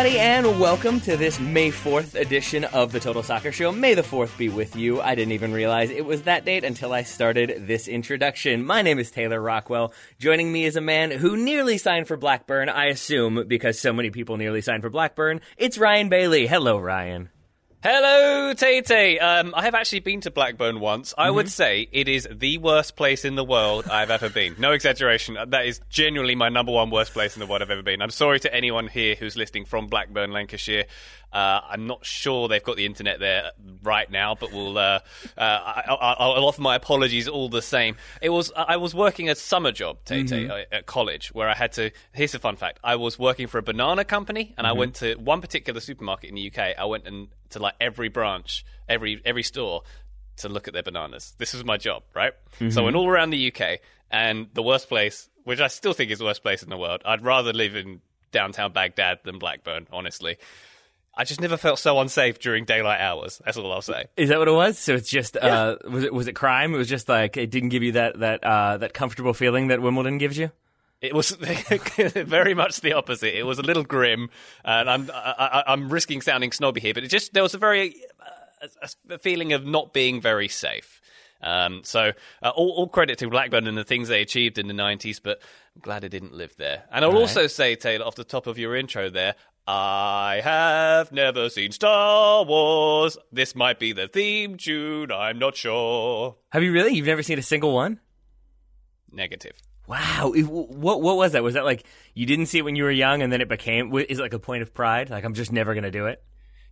everybody, and welcome to this May 4th edition of the Total Soccer Show. May the 4th be with you. I didn't even realize it was that date until I started this introduction. My name is Taylor Rockwell. Joining me is a man who nearly signed for Blackburn, I assume, because so many people nearly signed for Blackburn. It's Ryan Bailey. Hello, Ryan. Hello, Tay-Tay. I have actually been to Blackburn once. I would say it is the worst place in the world I've ever been. No exaggeration. That is genuinely my number one worst place in the world I've ever been. I'm sorry to anyone here who's listening from Blackburn, Lancashire. I'm not sure they've got the internet there right now, but we'll I'll offer my apologies all the same. I was working a summer job, Tay-Tay, at college, where I had to... Here's a fun fact. I was working for a banana company, and I went to one particular supermarket in the UK. I went and... to like every branch, every store, to look at their bananas. This was my job, right? So I went all around the UK, and the worst place, which I still think is the worst place in the world, I'd rather live in downtown Baghdad than Blackburn, honestly. I just never felt so unsafe during daylight hours. That's all I'll say. Is that what it was? So it's just, yeah. was it crime? It was just like, it didn't give you that comfortable feeling that Wimbledon gives you? It was very much the opposite. It was a little grim, and I'm risking sounding snobby here, but it just there was a very a feeling of not being very safe. So all credit to Blackburn and the things they achieved in the 90s, but I'm glad I didn't live there. And I'll also say, Taylor, off the top of your intro there, I have never seen Star Wars. This might be the theme tune. I'm not sure. Have you really? You've never seen a single one? Negative. Wow, what was that? Was that like you didn't see it when you were young, and then it became is it like a point of pride? Like I'm just never going to do it.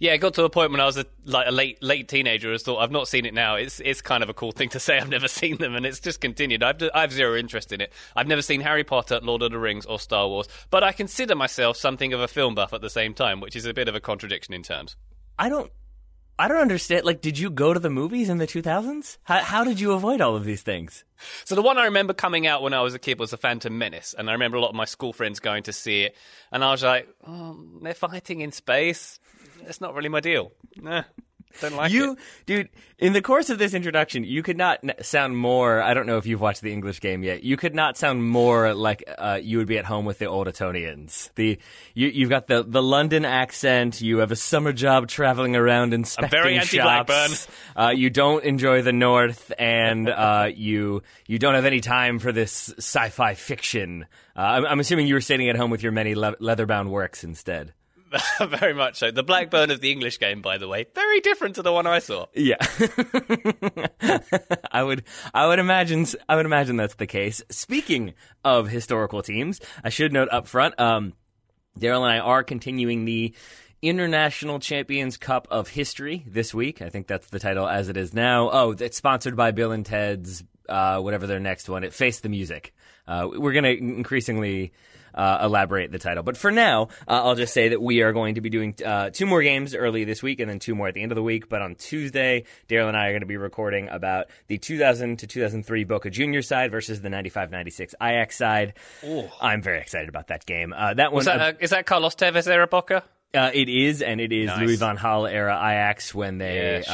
Yeah, it got to a point when I was a late teenager. I thought I've not seen it now. It's kind of a cool thing to say. I've never seen them, and it's just continued. I've zero interest in it. I've never seen Harry Potter, Lord of the Rings, or Star Wars, but I consider myself something of a film buff at the same time, which is a bit of a contradiction in terms. I don't understand. Like, did you go to the movies in the 2000s? How did you avoid all of these things? So the one I remember coming out when I was a kid was The Phantom Menace, and I remember a lot of my school friends going to see it, and I was like, oh, they're fighting in space. That's not really my deal. Nah, don't like you, it. Dude, in the course of this introduction, you could not sound more, I don't know if you've watched The English Game yet, you could not sound more like you would be at home with the old Etonians. You've got the London accent, you have a summer job traveling around inspecting shops. I'm very anti-Blackburn. You don't enjoy the North, and you don't have any time for this sci-fi fiction. I'm assuming you were sitting at home with your many leather-bound works instead. Very much so. The Blackburn of the English Game, by the way, very different to the one I saw. Yeah, I would imagine that's the case. Speaking of historical teams, I should note up front, Daryl and I are continuing the International Champions Cup of History this week. I think that's the title as it is now. Oh, it's sponsored by Bill and Ted's, whatever their next one. It Face the Music. We're going to increasingly elaborate the title. But for now, I'll just say that we are going to be doing two more games early this week and then two more at the end of the week. But on Tuesday, Daryl and I are going to be recording about the 2000 to 2003 Boca Juniors side versus the 95-96 Ajax side. Ooh. I'm very excited about that game. Is that Carlos Tevez era Boca? It is, and it is nice. Louis van Gaal era Ajax when they...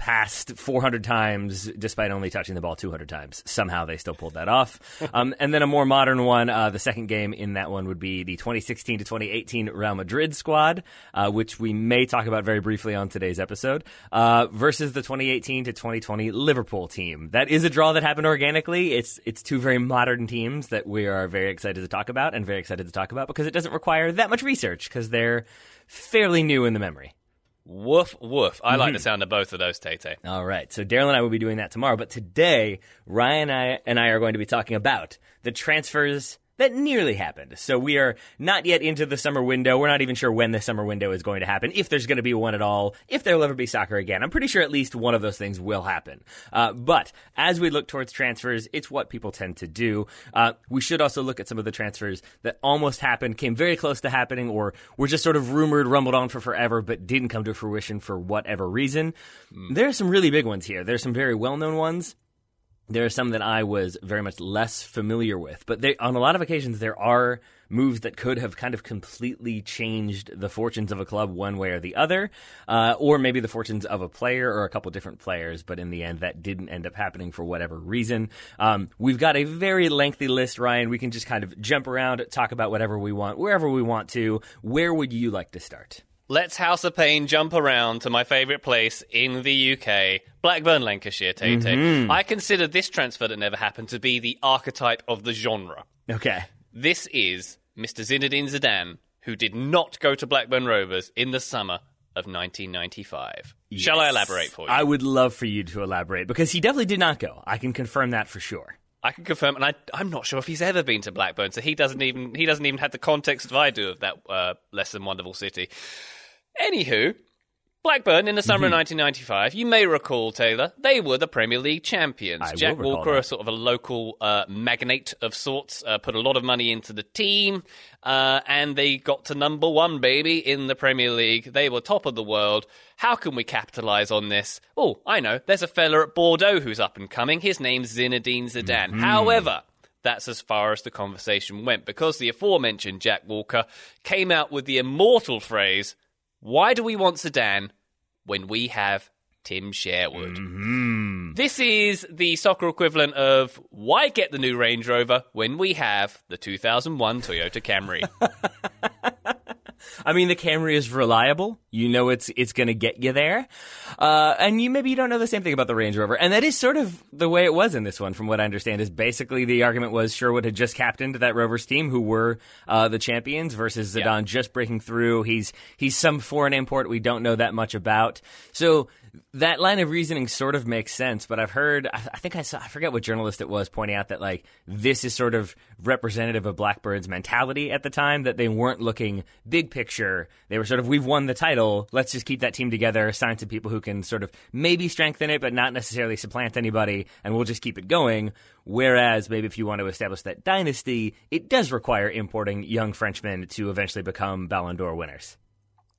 passed 400 times despite only touching the ball 200 times. Somehow they still pulled that off. And then a more modern one, the second game in that one would be the 2016 to 2018 Real Madrid squad, which we may talk about very briefly on today's episode, versus the 2018 to 2020 Liverpool team. That is a draw that happened organically. It's two very modern teams that we are very excited to talk about and very excited to talk about because it doesn't require that much research because they're fairly new in the memory. Woof, woof. I like the sound of both of those, Tay-Tay. All right. So Daryl and I will be doing that tomorrow. But today, Ryan and I are going to be talking about the transfers that nearly happened. So we are not yet into the summer window. We're not even sure when the summer window is going to happen, if there's going to be one at all, if there will ever be soccer again. I'm pretty sure at least one of those things will happen. But as we look towards transfers, it's what people tend to do. We should also look at some of the transfers that almost happened, came very close to happening, or were just sort of rumored, rumbled on for forever, but didn't come to fruition for whatever reason. There are some really big ones here. There are some very well-known ones. There are some that I was very much less familiar with, but on a lot of occasions there are moves that could have kind of completely changed the fortunes of a club one way or the other, or maybe the fortunes of a player or a couple different players, but in the end that didn't end up happening for whatever reason. We've got a very lengthy list, Ryan. We can just kind of jump around, talk about whatever we want, wherever we want to. Where would you like to start? Let's House of Pain jump around to my favourite place in the UK, Blackburn, Lancashire, Tate. Mm-hmm. I consider this transfer that never happened to be the archetype of the genre. Okay. This is Mr. Zinedine Zidane, who did not go to Blackburn Rovers in the summer of 1995. Yes. Shall I elaborate for you? I would love for you to elaborate, because he definitely did not go. I can confirm that for sure. I can confirm, and I'm not sure if he's ever been to Blackburn, so he doesn't even have the context that I do of that less than wonderful city. Anywho, Blackburn in the summer of 1995, you may recall, Taylor, they were the Premier League champions. Jack Walker, sort of a local magnate of sorts, put a lot of money into the team, and they got to number one, baby, in the Premier League. They were top of the world. How can we capitalise on this? Oh, I know. There's a fella at Bordeaux who's up and coming. His name's Zinedine Zidane. Mm-hmm. However, that's as far as the conversation went, because the aforementioned Jack Walker came out with the immortal phrase, "Why do we want Zidane when we have Tim Sherwood?" Mm-hmm. This is the soccer equivalent of "Why get the new Range Rover when we have the 2001 Toyota Camry?" I mean, the Camry is reliable. You know it's going to get you there. And maybe you don't know the same thing about the Range Rover. And that is sort of the way it was in this one, from what I understand, is basically the argument was Sherwood had just captained that Rovers team, who were the champions, versus Zidane just breaking through. He's some foreign import we don't know that much about. So that line of reasoning sort of makes sense, but I've heard, I think I saw, I forget what journalist it was, pointing out that like this is sort of representative of Blackburn's mentality at the time, that they weren't looking big picture. They were sort of, we've won the title, let's just keep that team together, sign some people who can sort of maybe strengthen it, but not necessarily supplant anybody, and we'll just keep it going. Whereas maybe if you want to establish that dynasty, it does require importing young Frenchmen to eventually become Ballon d'Or winners.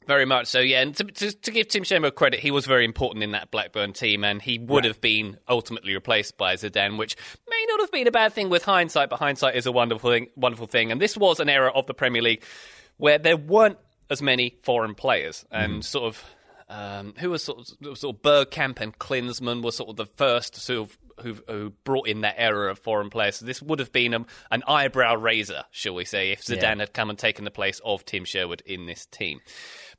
Very much so, yeah. And to give Tim Sherwood credit, he was very important in that Blackburn team, and he would have been ultimately replaced by Zidane, which may not have been a bad thing with hindsight, but hindsight is a wonderful thing. And this was an era of the Premier League where there weren't as many foreign players, and sort of who was Bergkamp and Klinsmann were sort of the first sort of who brought in that era of foreign players. So this would have been an eyebrow raiser, shall we say, if Zidane had come and taken the place of Tim Sherwood in this team.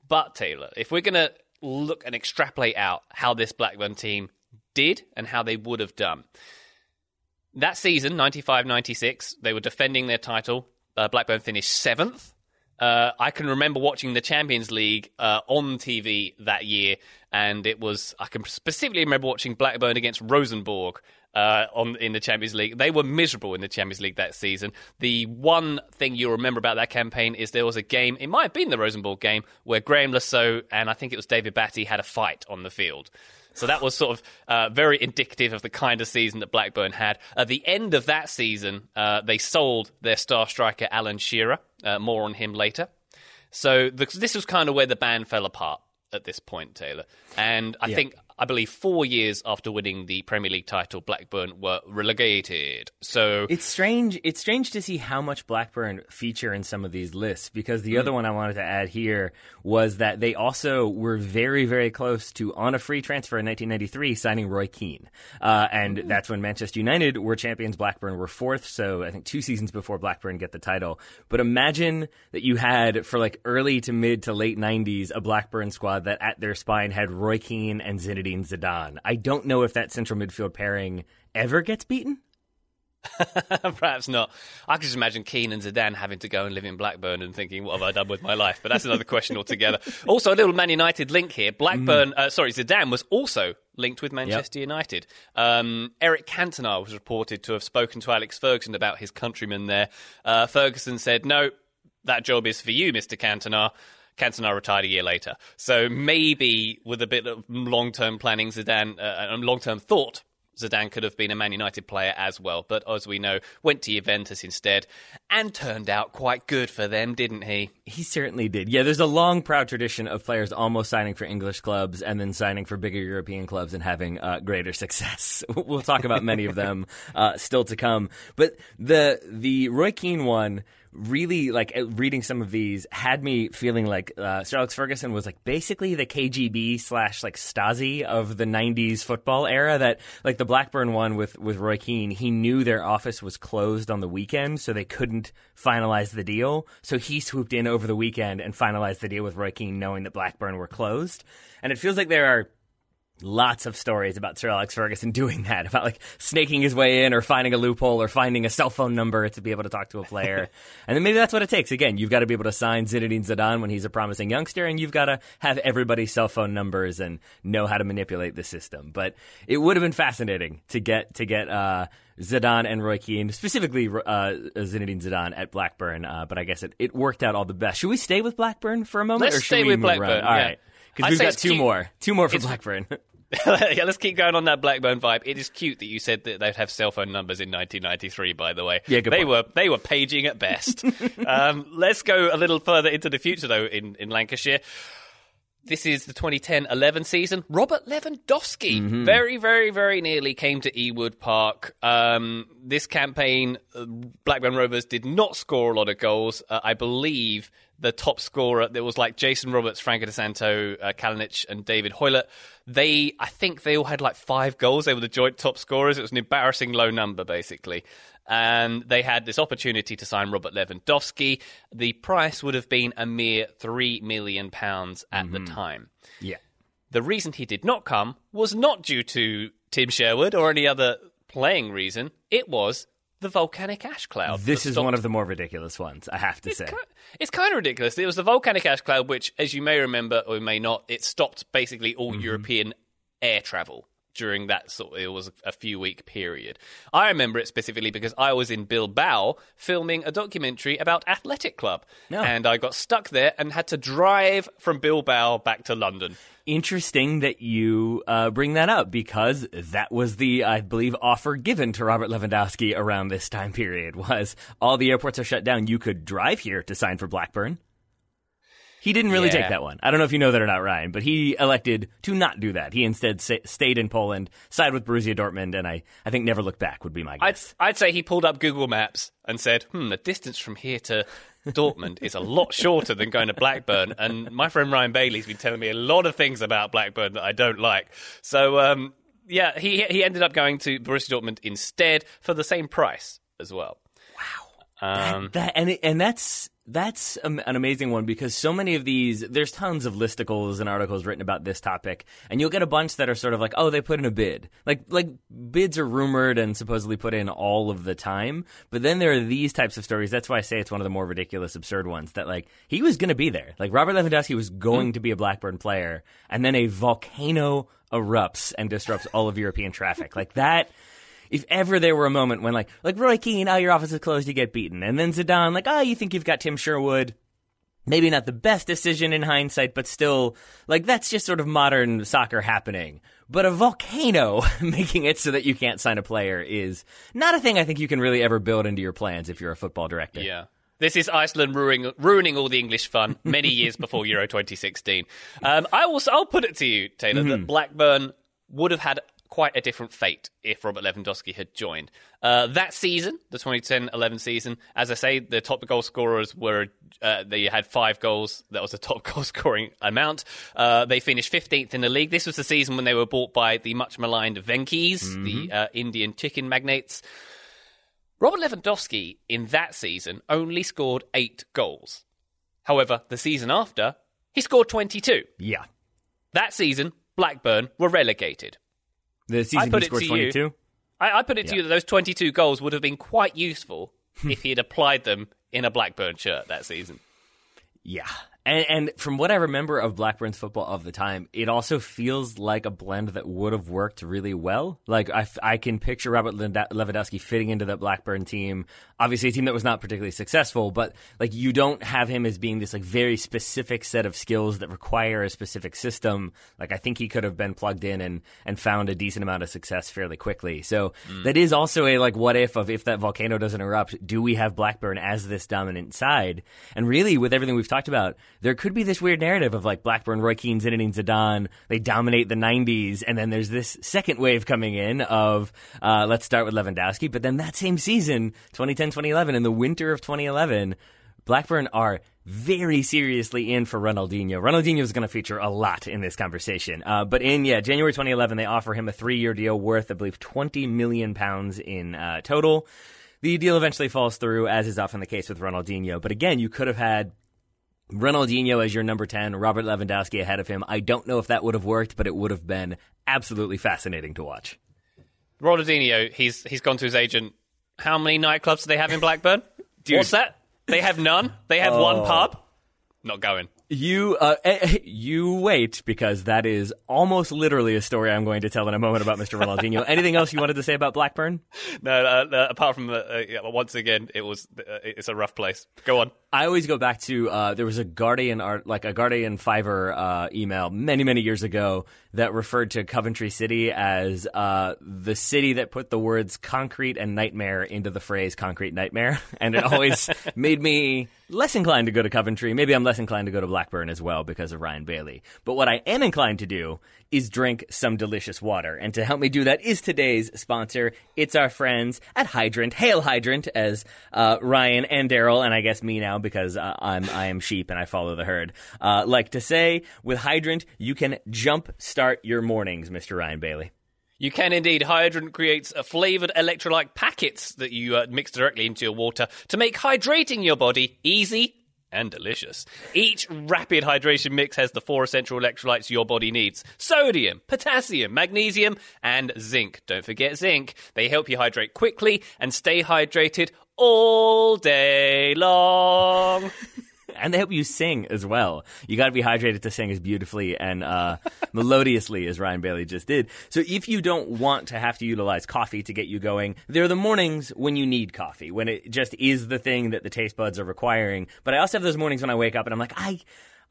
But, Taylor, if we're going to look and extrapolate out how this Blackburn team did and how they would have done, that season, 95-96, they were defending their title. Blackburn finished 7th. I can remember watching the Champions League on TV that year, and I can specifically remember watching Blackburn against Rosenborg in the Champions League. They were miserable in the Champions League that season. The one thing you'll remember about that campaign is there was a game, it might have been the Rosenborg game, where Graham Lasso and I think it was David Batty had a fight on the field. So that was sort of very indicative of the kind of season that Blackburn had. At the end of that season, they sold their star striker, Alan Shearer. More on him later. So this was kind of where the band fell apart at this point, Taylor. And I believe 4 years after winning the Premier League title, Blackburn were relegated. So it's strange to see how much Blackburn feature in some of these lists, because the other one I wanted to add here was that they also were very, very close to, on a free transfer in 1993, signing Roy Keane. And that's when Manchester United were champions. Blackburn were 4th, so I think 2 seasons before Blackburn get the title. But imagine that you had, for like early to mid to late 90s, a Blackburn squad that at their spine had Roy Keane and Zinedine Zidane. I don't know if that central midfield pairing ever gets beaten. Perhaps not. I can just imagine Keane and Zidane having to go and live in Blackburn and thinking, what have I done with my life? But that's another question altogether. Also, a little Man United link here. Zidane was also linked with Manchester United. Eric Cantona was reported to have spoken to Alex Ferguson about his countrymen there. Ferguson said, "No, that job is for you, Mr. Cantona." Cantona retired a year later. So maybe with a bit of long-term planning, Zidane, and long-term thought, Zidane could have been a Man United player as well. But as we know, went to Juventus instead and turned out quite good for them, didn't he? He certainly did. Yeah, there's a long, proud tradition of players almost signing for English clubs and then signing for bigger European clubs and having greater success. We'll talk about many of them still to come. But the Roy Keane one really, like, reading some of these had me feeling like Sir Alex Ferguson was, like, basically the KGB slash, like, Stasi of the 90s football era. That, like, the Blackburn one with Roy Keane, he knew their office was closed on the weekend, so they couldn't finalize the deal. So he swooped in over the weekend and finalized the deal with Roy Keane, knowing that Blackburn were closed. And it feels like there are lots of stories about Sir Alex Ferguson doing that, about like snaking his way in or finding a loophole or finding a cell phone number to be able to talk to a player. And then maybe that's what it takes. Again, you've got to be able to sign Zinedine Zidane when he's a promising youngster, and you've got to have everybody's cell phone numbers and know how to manipulate the system. But it would have been fascinating to get Zidane and Roy Keane, specifically Zinedine Zidane at Blackburn. But I guess it worked out all the best. Should we stay with Blackburn for a moment? Let's stay with Blackburn. Yeah. All right. Because we've got two more for Blackburn. Yeah, let's keep going on that Blackburn vibe. It is cute that you said that they'd have cell phone numbers in 1993, by the way. Yeah, good point. They were paging at best. Let's go a little further into the future, though, in Lancashire. This is the 2010-11 season. Robert Lewandowski very, very, very nearly came to Ewood Park. This campaign, Blackburn Rovers did not score a lot of goals. I believe the top scorer, there was like Jason Roberts, Franco De Santo, Kalinic and David Hoylett. I think they all had like 5 goals. They were the joint top scorers. It was an embarrassing low number, basically. And they had this opportunity to sign Robert Lewandowski. The price would have been a mere £3 million at the time. Yeah. The reason he did not come was not due to Tim Sherwood or any other playing reason. It was the volcanic ash cloud. This is one of the more ridiculous ones, I have to say. It's kind of ridiculous. It was the volcanic ash cloud, which, as you may remember or may not, it stopped basically all European air travel during that it was a few week period. I remember it specifically because I was in Bilbao filming a documentary about Athletic Club. No. And I got stuck there and had to drive from Bilbao back to London. Interesting that you bring that up, because that was the, I believe, offer given to Robert Lewandowski around this time period, was all the airports are shut down. You could drive here to sign for Blackburn. He didn't really take that one. I don't know if you know that or not, Ryan, but he elected to not do that. He instead stayed in Poland, sided with Borussia Dortmund, and I think never looked back would be my guess. I'd say he pulled up Google Maps and said, the distance from here to Dortmund is a lot shorter than going to Blackburn, and my friend Ryan Bailey's been telling me a lot of things about Blackburn that I don't like. So, yeah, he ended up going to Borussia Dortmund instead for the same price as well. Wow. That's an amazing one, because so many of these, there's tons of listicles and articles written about this topic, and you'll get a bunch that are sort of like, oh, they put in a bid. Like bids are rumored and supposedly put in all of the time, but then there are these types of stories. That's why I say it's one of the more ridiculous, absurd ones, that like he was going to be there. Like Robert Lewandowski was going to be a Blackburn player, and then a volcano erupts and disrupts all of European traffic. Like that. If ever there were a moment when, like Roy Keane, oh, your office is closed, you get beaten. And then Zidane, like, oh, you think you've got Tim Sherwood. Maybe not the best decision in hindsight, but still, like, that's just sort of modern soccer happening. But a volcano making it so that you can't sign a player is not a thing I think you can really ever build into your plans if you're a football director. Yeah. This is Iceland ruining all the English fun many years before Euro 2016. I'll put it to you, Taylor, that Blackburn would have had quite a different fate if Robert Lewandowski had joined. That season, the 2010-11 season, as I say, the top goal scorers were, they had 5 goals. That was the top goal scoring amount. They finished 15th in the league. This was the season when they were bought by the much maligned Venkis, the Indian chicken magnates. Robert Lewandowski in that season only scored 8 goals. However, the season after, he scored 22. Yeah. That season, Blackburn were relegated. The season he scored 22? I put it to you that those 22 goals would have been quite useful if he had applied them in a Blackburn shirt that season. Yeah. And from what I remember of Blackburn's football of the time, it also feels like a blend that would have worked really well. Like, I can picture Robert Lewandowski fitting into that Blackburn team. Obviously, a team that was not particularly successful, but, like, you don't have him as being this, like, very specific set of skills that require a specific system. Like, I think he could have been plugged in and found a decent amount of success fairly quickly. So that is also a, like, what if that volcano doesn't erupt, do we have Blackburn as this dominant side? And really, with everything we've talked about, there could be this weird narrative of like Blackburn, Roy Keane, Zinedine Zidane, they dominate the 90s, and then there's this second wave coming in of let's start with Lewandowski, but then that same season, 2010-2011, in the winter of 2011, Blackburn are very seriously in for Ronaldinho. Ronaldinho is going to feature a lot in this conversation. But in January 2011, they offer him a 3-year deal worth, I believe, £20 million in total. The deal eventually falls through, as is often the case with Ronaldinho. But again, you could have had Ronaldinho as your number 10, Robert Lewandowski ahead of him. I don't know if that would have worked, but it would have been absolutely fascinating to watch. Ronaldinho, he's gone to his agent. How many nightclubs do they have in Blackburn? Dude. What's that? They have none. They have one pub. Not going. You wait, because that is almost literally a story I'm going to tell in a moment about Mr. Ronaldinho. Anything else you wanted to say about Blackburn? No, apart from, once again, it's a rough place. Go on. I always go back to, there was a Guardian Fiverr email many, many years ago that referred to Coventry City as the city that put the words concrete and nightmare into the phrase concrete nightmare. And it always made me less inclined to go to Coventry. Maybe I'm less inclined to go to Blackburn as well because of Ryan Bailey. But what I am inclined to do is drink some delicious water. And to help me do that is today's sponsor. It's our friends at Hydrant. Hail Hydrant, as Ryan and Daryl, and I guess me now because I am sheep and I follow the herd, like to say. With Hydrant, you can jumpstart your mornings, Mr. Ryan Bailey. You can indeed. Hydrant creates flavoured electrolyte packets that you mix directly into your water to make hydrating your body easy and delicious. Each rapid hydration mix has the 4 essential electrolytes your body needs: sodium, potassium, magnesium, and zinc. Don't forget zinc. They help you hydrate quickly and stay hydrated all day long. And they help you sing as well. You got to be hydrated to sing as beautifully and melodiously as Ryan Bailey just did. So if you don't want to have to utilize coffee to get you going, there are the mornings when you need coffee, when it just is the thing that the taste buds are requiring. But I also have those mornings when I wake up and I'm like,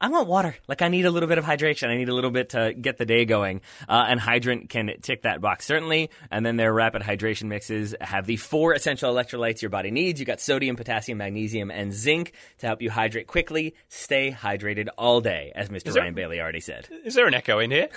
I want water. Like, I need a little bit of hydration. I need a little bit to get the day going. And Hydrant can tick that box, certainly. And then their rapid hydration mixes have the 4 essential electrolytes your body needs. You got sodium, potassium, magnesium, and zinc to help you hydrate quickly. Stay hydrated all day, as Mr. Ryan Bailey already said. Is there an echo in here?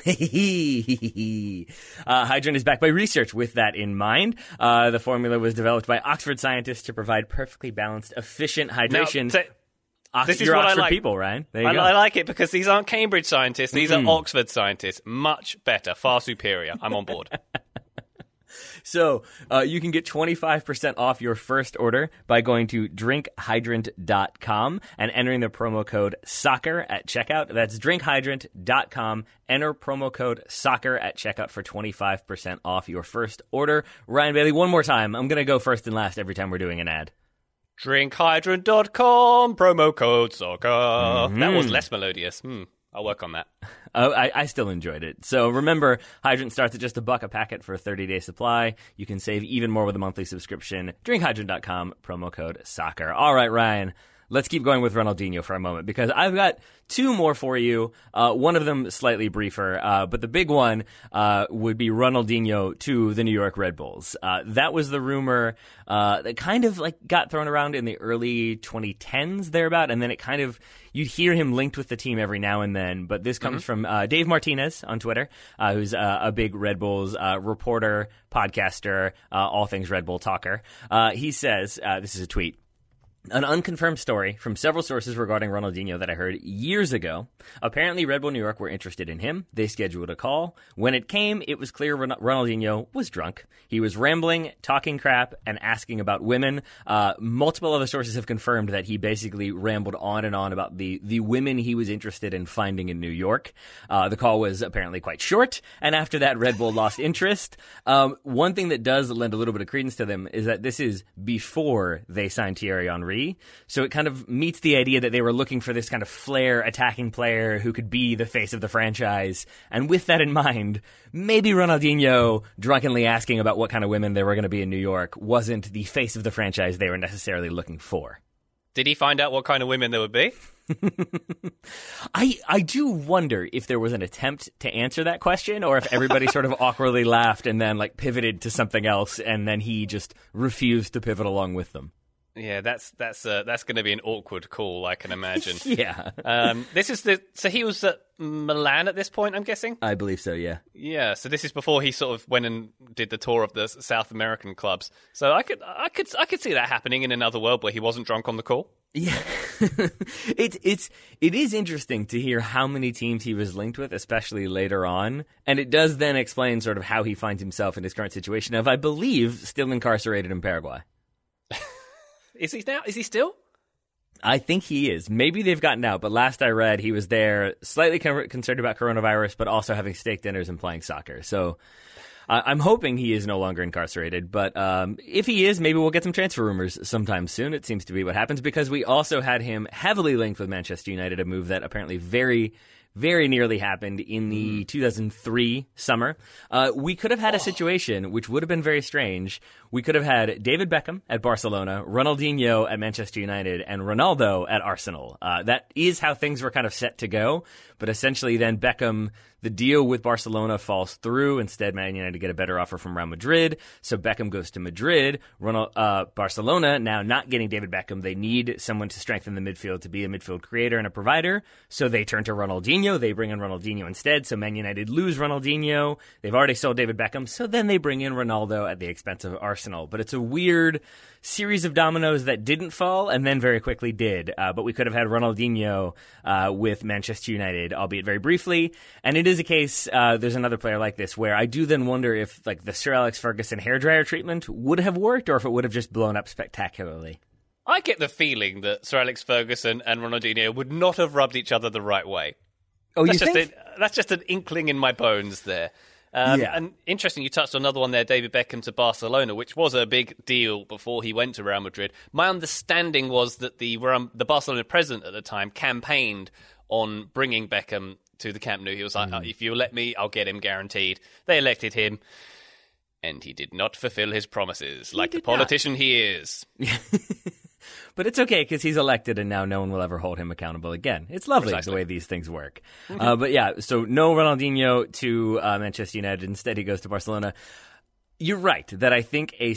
Hydrant is backed by research with that in mind. The formula was developed by Oxford scientists to provide perfectly balanced, efficient hydration. Now, this is what Oxford I like. People, Ryan. There you go. I like it because these aren't Cambridge scientists. These are Oxford scientists. Much better. Far superior. I'm on board. So you can get 25% off your first order by going to drinkhydrant.com and entering the promo code SOCCER at checkout. That's drinkhydrant.com. Enter promo code SOCCER at checkout for 25% off your first order. Ryan Bailey, one more time. I'm going to go first and last every time we're doing an ad. drinkhydrant.com, promo code soccer. That was less melodious. I'll work on that. I still enjoyed it. So remember, Hydrant starts at just $1 a packet for a 30-day supply. You can save even more with a monthly subscription. drinkhydrant.com, promo code soccer. All right, Ryan, let's keep going with Ronaldinho for a moment, because I've got 2 more for you. One of them slightly briefer, but the big one would be Ronaldinho to the New York Red Bulls. That was the rumor that kind of like got thrown around in the early 2010s thereabout, and then it kind of, you'd hear him linked with the team every now and then. But this comes from Dave Martinez on Twitter, who's a big Red Bulls reporter, podcaster, all things Red Bull talker. He says, this is a tweet: "An unconfirmed story from several sources regarding Ronaldinho that I heard years ago. Apparently, Red Bull New York were interested in him. They scheduled a call. When it came, it was clear Ronaldinho was drunk. He was rambling, talking crap, and asking about women." Multiple other sources have confirmed that he basically rambled on and on about the women he was interested in finding in New York. The call was apparently quite short, and after that, Red Bull lost interest. One thing that does lend a little bit of credence to them is that this is before they signed Thierry Henry. So it kind of meets the idea that they were looking for this kind of flair attacking player who could be the face of the franchise. And with that in mind, maybe Ronaldinho drunkenly asking about what kind of women there were going to be in New York wasn't the face of the franchise they were necessarily looking for. Did he find out what kind of women there would be? I do wonder if there was an attempt to answer that question, or if everybody sort of awkwardly laughed and then like pivoted to something else, and then he just refused to pivot along with them. Yeah, that's going to be an awkward call, I can imagine. Yeah. So he was at Milan at this point, I'm guessing? I believe so, yeah. Yeah, so this is before he sort of went and did the tour of the South American clubs. So I could see that happening in another world where he wasn't drunk on the call. Yeah. It is interesting to hear how many teams he was linked with, especially later on. And it does then explain sort of how he finds himself in his current situation of, I believe, still incarcerated in Paraguay. Is he now? Is he still? I think he is. Maybe they've gotten out, but last I read, he was there slightly concerned about coronavirus, but also having steak dinners and playing soccer. So I'm hoping he is no longer incarcerated, but if he is, maybe we'll get some transfer rumors sometime soon. It seems to be what happens, because we also had him heavily linked with Manchester United, a move that apparently very, very nearly happened in the 2003 summer. We could have had a situation which would have been very strange. We could have had David Beckham at Barcelona, Ronaldinho at Manchester United, and Ronaldo at Arsenal. That is how things were kind of set to go. But essentially then Beckham, the deal with Barcelona falls through. Instead, Man United get a better offer from Real Madrid. So Beckham goes to Madrid. Barcelona now not getting David Beckham. They need someone to strengthen the midfield, to be a midfield creator and a provider. So they turn to Ronaldinho. They bring in Ronaldinho instead. So Man United lose Ronaldinho. They've already sold David Beckham. So then they bring in Ronaldo at the expense of Arsenal. But it's a weird series of dominoes that didn't fall and then very quickly did. But we could have had Ronaldinho with Manchester United, albeit very briefly. And it is a case, there's another player like this, where I do then wonder if like the Sir Alex Ferguson hairdryer treatment would have worked or if it would have just blown up spectacularly. I get the feeling that Sir Alex Ferguson and Ronaldinho would not have rubbed each other the right way. Oh, that's just an inkling in my bones there. Yeah. And interesting, you touched on another one there, David Beckham to Barcelona, which was a big deal before he went to Real Madrid. My understanding was that the Barcelona president at the time campaigned on bringing Beckham to the Camp Nou. He was like, if you let me, I'll get him guaranteed. They elected him, and he did not fulfill his promises, like the politician he is. But it's okay, because he's elected, and now no one will ever hold him accountable again. It's lovely the way these things work. Okay. But yeah, so no Ronaldinho to Manchester United. Instead, he goes to Barcelona. You're right that I think a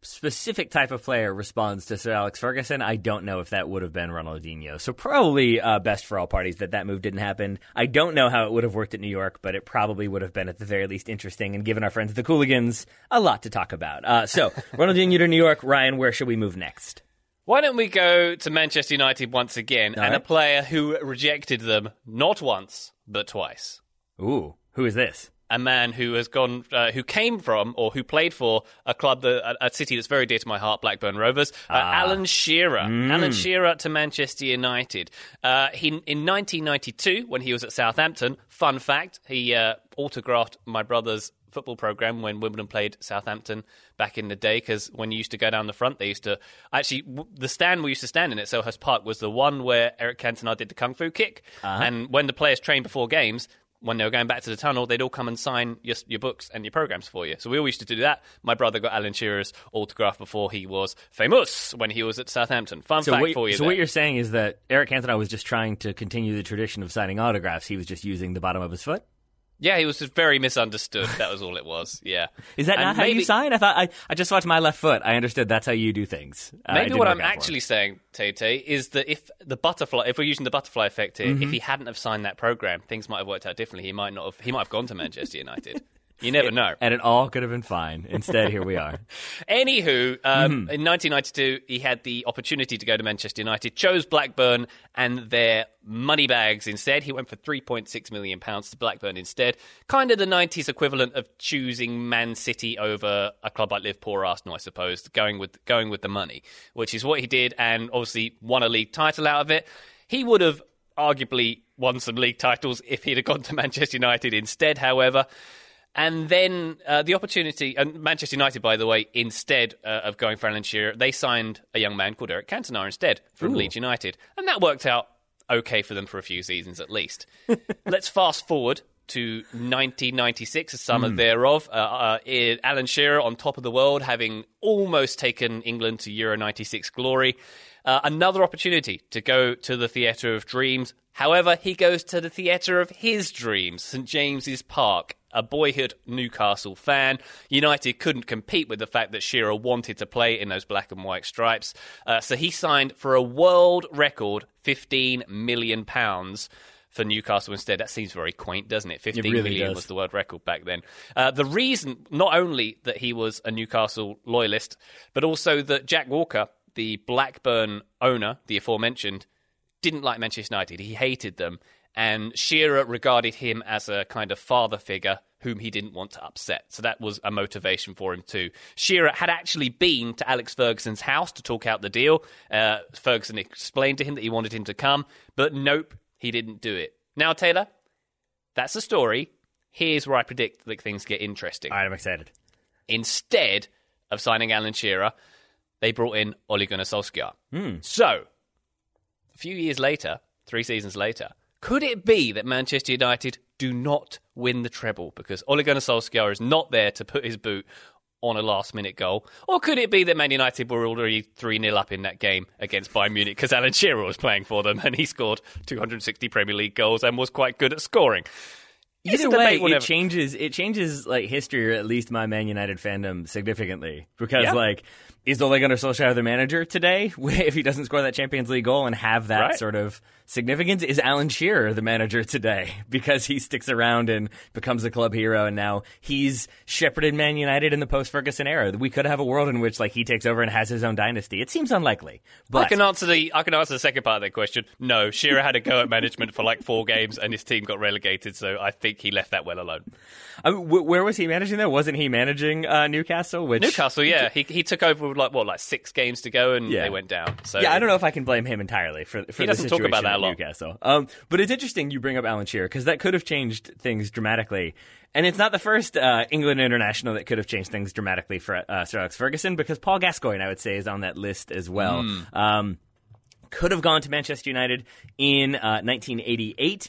specific type of player responds to Sir Alex Ferguson. I don't know if that would have been Ronaldinho. So probably best for all parties that move didn't happen. I don't know how it would have worked at New York, but it probably would have been at the very least interesting and given our friends the Cooligans a lot to talk about. So Ronaldinho to New York. Ryan, where should we move next? Why don't we go to Manchester United once again and a player who rejected them not once, but twice. Ooh, who is this? A man who has gone, who came from or who played for a club, a city that's very dear to my heart, Blackburn Rovers. Alan Shearer. Alan Shearer to Manchester United. He in 1992, when he was at Southampton, fun fact, he autographed my brother's football program when Wimbledon played Southampton back in the day, because when you used to go down the front, they used to actually the stand we used to stand in at Selhurst Park was the one where Eric Cantona did the kung fu kick, and when the players trained before games, when they were going back to the tunnel, they'd all come and sign your books and your programs for you. So we all used to do that. My brother got Alan Shearer's autograph before he was famous when he was at Southampton. Fun fact for you. So what you're saying is that Eric Cantona was just trying to continue the tradition of signing autographs. He was just using the bottom of his foot? Yeah, he was just very misunderstood. That was all it was. Yeah. Is that not how you sign? I thought I just watched my left foot. I understood that's how you do things. Maybe what I'm actually saying, Tay-Tay, is that if we're using the butterfly effect here, if he hadn't have signed that program, things might have worked out differently. He might have gone to Manchester United. You never know. And it all could have been fine. Instead, here we are. Anywho, in 1992, he had the opportunity to go to Manchester United, chose Blackburn and their money bags instead. He went for £3.6 million to Blackburn instead. Kind of the 90s equivalent of choosing Man City over a club like Liverpool or Arsenal, I suppose, going with the money, which is what he did, and obviously won a league title out of it. He would have arguably won some league titles if he'd have gone to Manchester United instead, however. And then the opportunity, and Manchester United, by the way, instead of going for Alan Shearer, they signed a young man called Eric Cantona instead from Leeds United. And that worked out okay for them for a few seasons at least. Let's fast forward to 1996, the summer thereof. Alan Shearer on top of the world, having almost taken England to Euro 96 glory. Another opportunity to go to the theatre of dreams. However, he goes to the theatre of his dreams, St James's Park. A boyhood Newcastle fan. United couldn't compete with the fact that Shearer wanted to play in those black and white stripes. So he signed for a world record £15 million for Newcastle instead. That seems very quaint, doesn't it? 15 really million does. Was the world record back then. The reason, not only that he was a Newcastle loyalist, but also that Jack Walker, the Blackburn owner, the aforementioned, didn't like Manchester United. He hated them. And Shearer regarded him as a kind of father figure whom he didn't want to upset. So that was a motivation for him too. Shearer had actually been to Alex Ferguson's house to talk out the deal. Ferguson explained to him that he wanted him to come, but nope, he didn't do it. Now, Taylor, that's the story. Here's where I predict that things get interesting. I'm excited. Instead of signing Alan Shearer, they brought in Ole Gunnar Solskjaer. So, a few years later, 3 seasons later, could it be that Manchester United do not win the treble because Ole Gunnar Solskjaer is not there to put his boot on a last-minute goal? Or could it be that Man United were already 3-0 up in that game against Bayern Munich because Alan Shearer was playing for them and he scored 260 Premier League goals and was quite good at scoring? Either way, it changes like history, or at least my Man United fandom, significantly. Because like, is Ole Gunnar Solskjaer the manager today if he doesn't score that Champions League goal and have that sort of significance? Is Alan Shearer the manager today because he sticks around and becomes a club hero, and now he's shepherded Man United in the post-Ferguson era? We could have a world in which like he takes over and has his own dynasty. It seems unlikely. But I can answer the second part of that question. No, Shearer had a go at management for like 4 games, and his team got relegated. So I think he left that well alone. Where was he managing though? Wasn't he managing Newcastle? Newcastle, yeah. He took over with like 6 games to go, and they went down. So I don't know if I can blame him entirely for the situation. He doesn't talk about that a lot. Newcastle. But it's interesting you bring up Alan Shearer because that could have changed things dramatically. And it's not the first England international that could have changed things dramatically for Sir Alex Ferguson, because Paul Gascoigne, I would say, is on that list as well. Could have gone to Manchester United in 1988,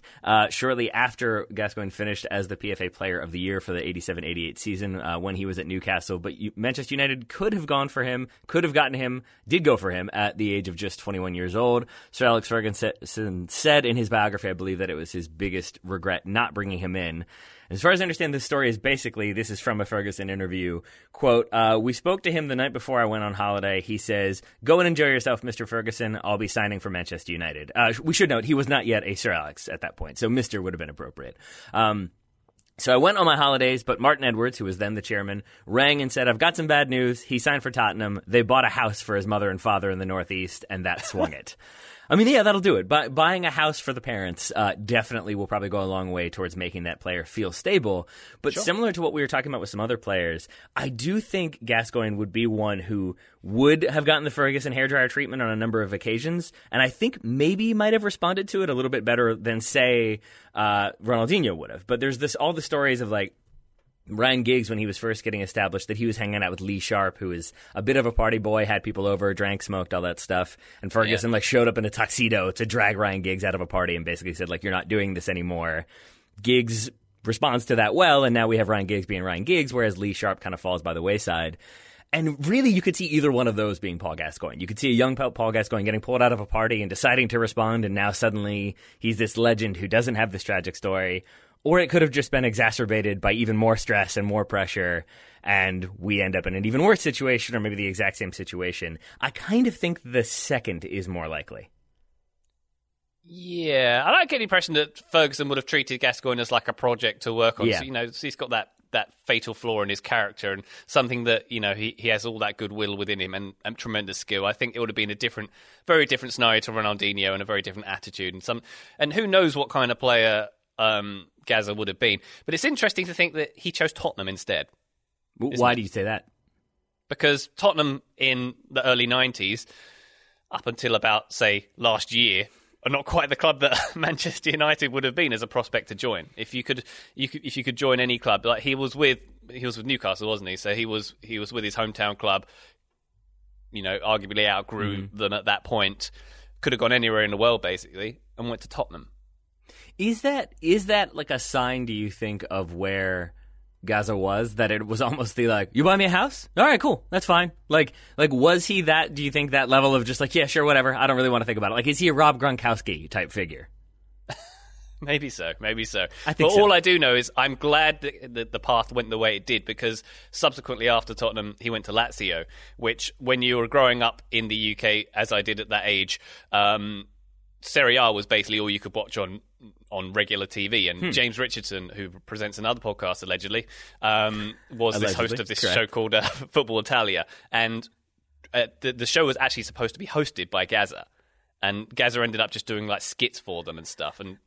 shortly after Gascoigne finished as the PFA Player of the Year for the 87-88 season when he was at Newcastle. But Manchester United could have gone for him, could have gotten him, did go for him at the age of just 21 years old. Sir Alex Ferguson said in his biography, I believe, that it was his biggest regret not bringing him in. As far as I understand, this story is basically, this is from a Ferguson interview, quote, we spoke to him the night before I went on holiday. He says, go and enjoy yourself, Mr. Ferguson. I'll be signing for Manchester United. We should note, he was not yet a Sir Alex at that point, so Mr. would have been appropriate. So I went on my holidays, but Martin Edwards, who was then the chairman, rang and said, I've got some bad news. He signed for Tottenham. They bought a house for his mother and father in the Northeast, and that swung it. I mean, yeah, that'll do it. Buying a house for the parents definitely will probably go a long way towards making that player feel stable. But similar to what we were talking about with some other players, I do think Gascoigne would be one who would have gotten the Ferguson hairdryer treatment on a number of occasions. And I think maybe might have responded to it a little bit better than, say, Ronaldinho would have. But there's all the stories of, like, Ryan Giggs, when he was first getting established, that he was hanging out with Lee Sharp, who is a bit of a party boy, had people over, drank, smoked, all that stuff. And Ferguson like showed up in a tuxedo to drag Ryan Giggs out of a party and basically said, like, you're not doing this anymore. Giggs responds to that well, and now we have Ryan Giggs being Ryan Giggs, whereas Lee Sharp kind of falls by the wayside. And really, you could see either one of those being Paul Gascoigne. You could see a young Paul Gascoigne getting pulled out of a party and deciding to respond, and now suddenly he's this legend who doesn't have this tragic story. Or it could have just been exacerbated by even more stress and more pressure, and we end up in an even worse situation, or maybe the exact same situation. I kind of think the second is more likely. Yeah, I don't get the impression that Ferguson would have treated Gascoigne as like a project to work on. Yeah. So, he's got that fatal flaw in his character, and something that, he has all that goodwill within him and tremendous skill. I think it would have been a very different scenario to Ronaldinho, and a very different attitude, and who knows what kind of player Gaza would have been. But it's interesting to think that he chose Tottenham instead. Why do you say that? Because Tottenham in the early 90s, up until about, say, last year, are not quite the club that Manchester United would have been as a prospect to join. If you could join any club, like he was with Newcastle, wasn't he? So he was with his hometown club, arguably outgrew them at that point, could have gone anywhere in the world basically, and went to Tottenham. Is that like a sign, do you think, of where Gaza was, that it was almost the like, you buy me a house? All right, cool. That's fine. Like was he that, do you think, that level of just like, yeah, sure, whatever. I don't really want to think about it. Like, is he a Rob Gronkowski type figure? Maybe so. Maybe so. All I do know is I'm glad that the path went the way it did, because subsequently after Tottenham, he went to Lazio, which when you were growing up in the UK, as I did at that age, Serie A was basically all you could watch on regular TV. And James Richardson, who presents another podcast, allegedly, was this host of this show called Football Italia. And the show was actually supposed to be hosted by Gaza. And Gaza ended up just doing like skits for them and stuff. And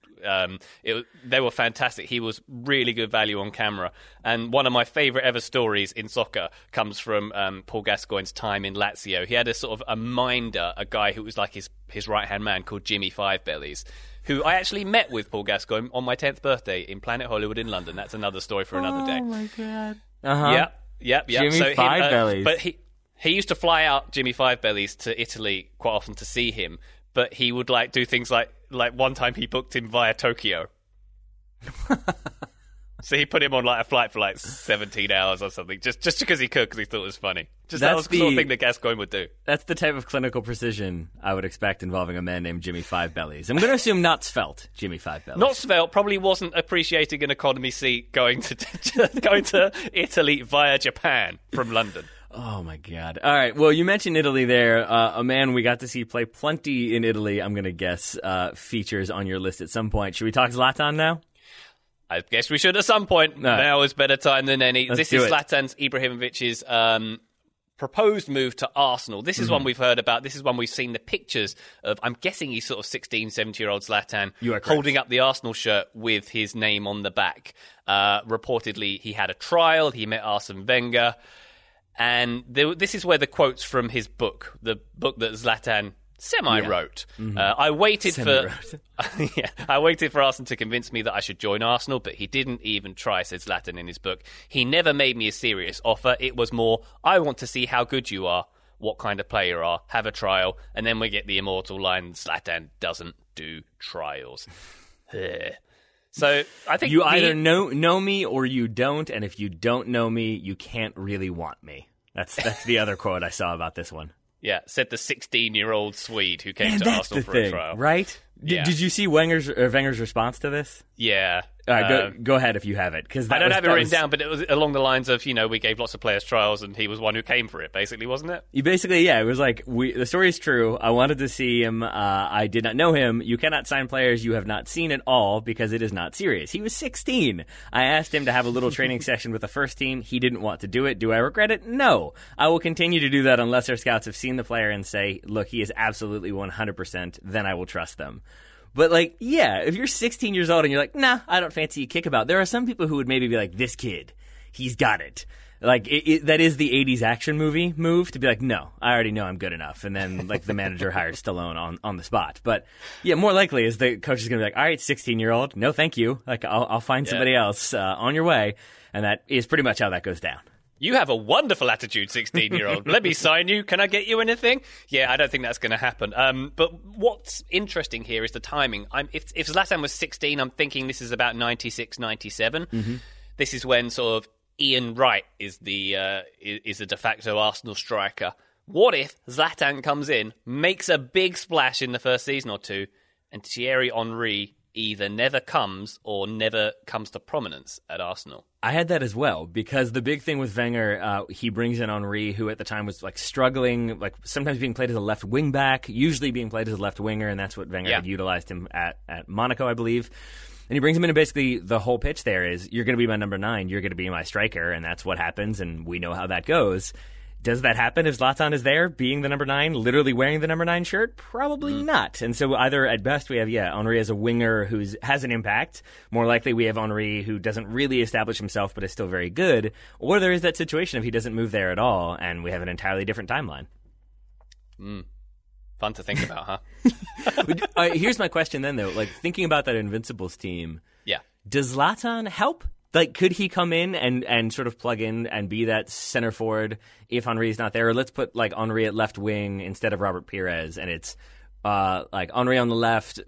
they were fantastic. He was really good value on camera. And one of my favourite ever stories in soccer comes from Paul Gascoigne's time in Lazio. He had a sort of a minder, a guy who was like his right-hand man called Jimmy Five Bellies, who I actually met with Paul Gascoigne on my 10th birthday in Planet Hollywood in London. That's another story for another day. Oh, my God. Uh-huh. Yep. Jimmy Five Bellies. But he used to fly out Jimmy Five Bellies to Italy quite often to see him. But he would like do things like one time he booked him via Tokyo. So he put him on like a flight for like 17 hours or something, just because he could, because he thought it was funny. That was the sort of thing that Gascoigne would do. That's the type of clinical precision I would expect involving a man named Jimmy Five Bellies. I'm going to assume not svelte Jimmy Five Bellies. Not svelte probably wasn't appreciating an economy seat going to Italy via Japan from London. Oh, my God. All right. Well, you mentioned Italy there. A man we got to see play plenty in Italy, I'm going to guess, features on your list at some point. Should we talk Zlatan now? I guess we should at some point. No. Now is better time than any. Let's this is Zlatan Ibrahimovic's proposed move to Arsenal. This is one we've heard about. This is one we've seen the pictures of. I'm guessing he's sort of 16, 17-year-old Zlatan holding up the Arsenal shirt with his name on the back. Reportedly, he had a trial. He met Arsène Wenger. And this is where the quotes from his book, the book that Zlatan semi-wrote. Yeah. Mm-hmm. I waited for Arsenal to convince me that I should join Arsenal, but he didn't even try, said Zlatan in his book. He never made me a serious offer. It was more, I want to see how good you are, what kind of player you are, have a trial, and then we get the immortal line, Zlatan doesn't do trials. So I think you either know me or you don't, and if you don't know me, you can't really want me. That's the other quote I saw about this one. Yeah, said the 16-year-old Swede who came to Arsenal for a trial. Right? Yeah. Did you see Wenger's response to this? Yeah. All right, go ahead if you have it. I don't have it written down, but it was along the lines of, we gave lots of players trials and he was one who came for it, basically, wasn't it? It was like, the story is true. I wanted to see him. I did not know him. You cannot sign players you have not seen at all because it is not serious. He was 16. I asked him to have a little training session with the first team. He didn't want to do it. Do I regret it? No. I will continue to do that unless our scouts have seen the player and say, look, he is absolutely 100%. Then I will trust them. But, if you're 16 years old and you're like, nah, I don't fancy a kickabout, there are some people who would maybe be like, this kid, he's got it. That is the 80s action movie move to be like, no, I already know I'm good enough. And then, the manager hires Stallone on the spot. But, yeah, more likely is the coach is going to be like, all right, 16-year-old, no thank you. I'll find somebody else on your way. And that is pretty much how that goes down. You have a wonderful attitude, 16-year-old. Let me sign you. Can I get you anything? Yeah, I don't think that's going to happen. But what's interesting here is the timing. If Zlatan was 16, I'm thinking this is about 96, 97. Mm-hmm. This is when sort of Ian Wright is the de facto Arsenal striker. What if Zlatan comes in, makes a big splash in the first season or two, and Thierry Henry either never comes or never comes to prominence at Arsenal? I had that as well, because the big thing with Wenger, he brings in Henry, who at the time was struggling, sometimes being played as a left wing back, usually being played as a left winger, and that's what Wenger had utilized him at Monaco, I believe. And he brings him in, and basically the whole pitch there is, you're going to be my number 9, you're going to be my striker, and that's what happens, and we know how that goes. Does that happen if Zlatan is there, being the number 9, literally wearing the number 9 shirt? Probably not. And so either at best we have, Henry as a winger who has an impact. More likely we have Henry who doesn't really establish himself but is still very good. Or there is that situation if he doesn't move there at all and we have an entirely different timeline. Fun to think about, huh? Here's my question then, though. Thinking about that Invincibles team, does Zlatan help? Could he come in and sort of plug in and be that center forward if Henry's not there? Or let's put, Henry at left wing instead of Robert Pires, and it's, Henry on the left,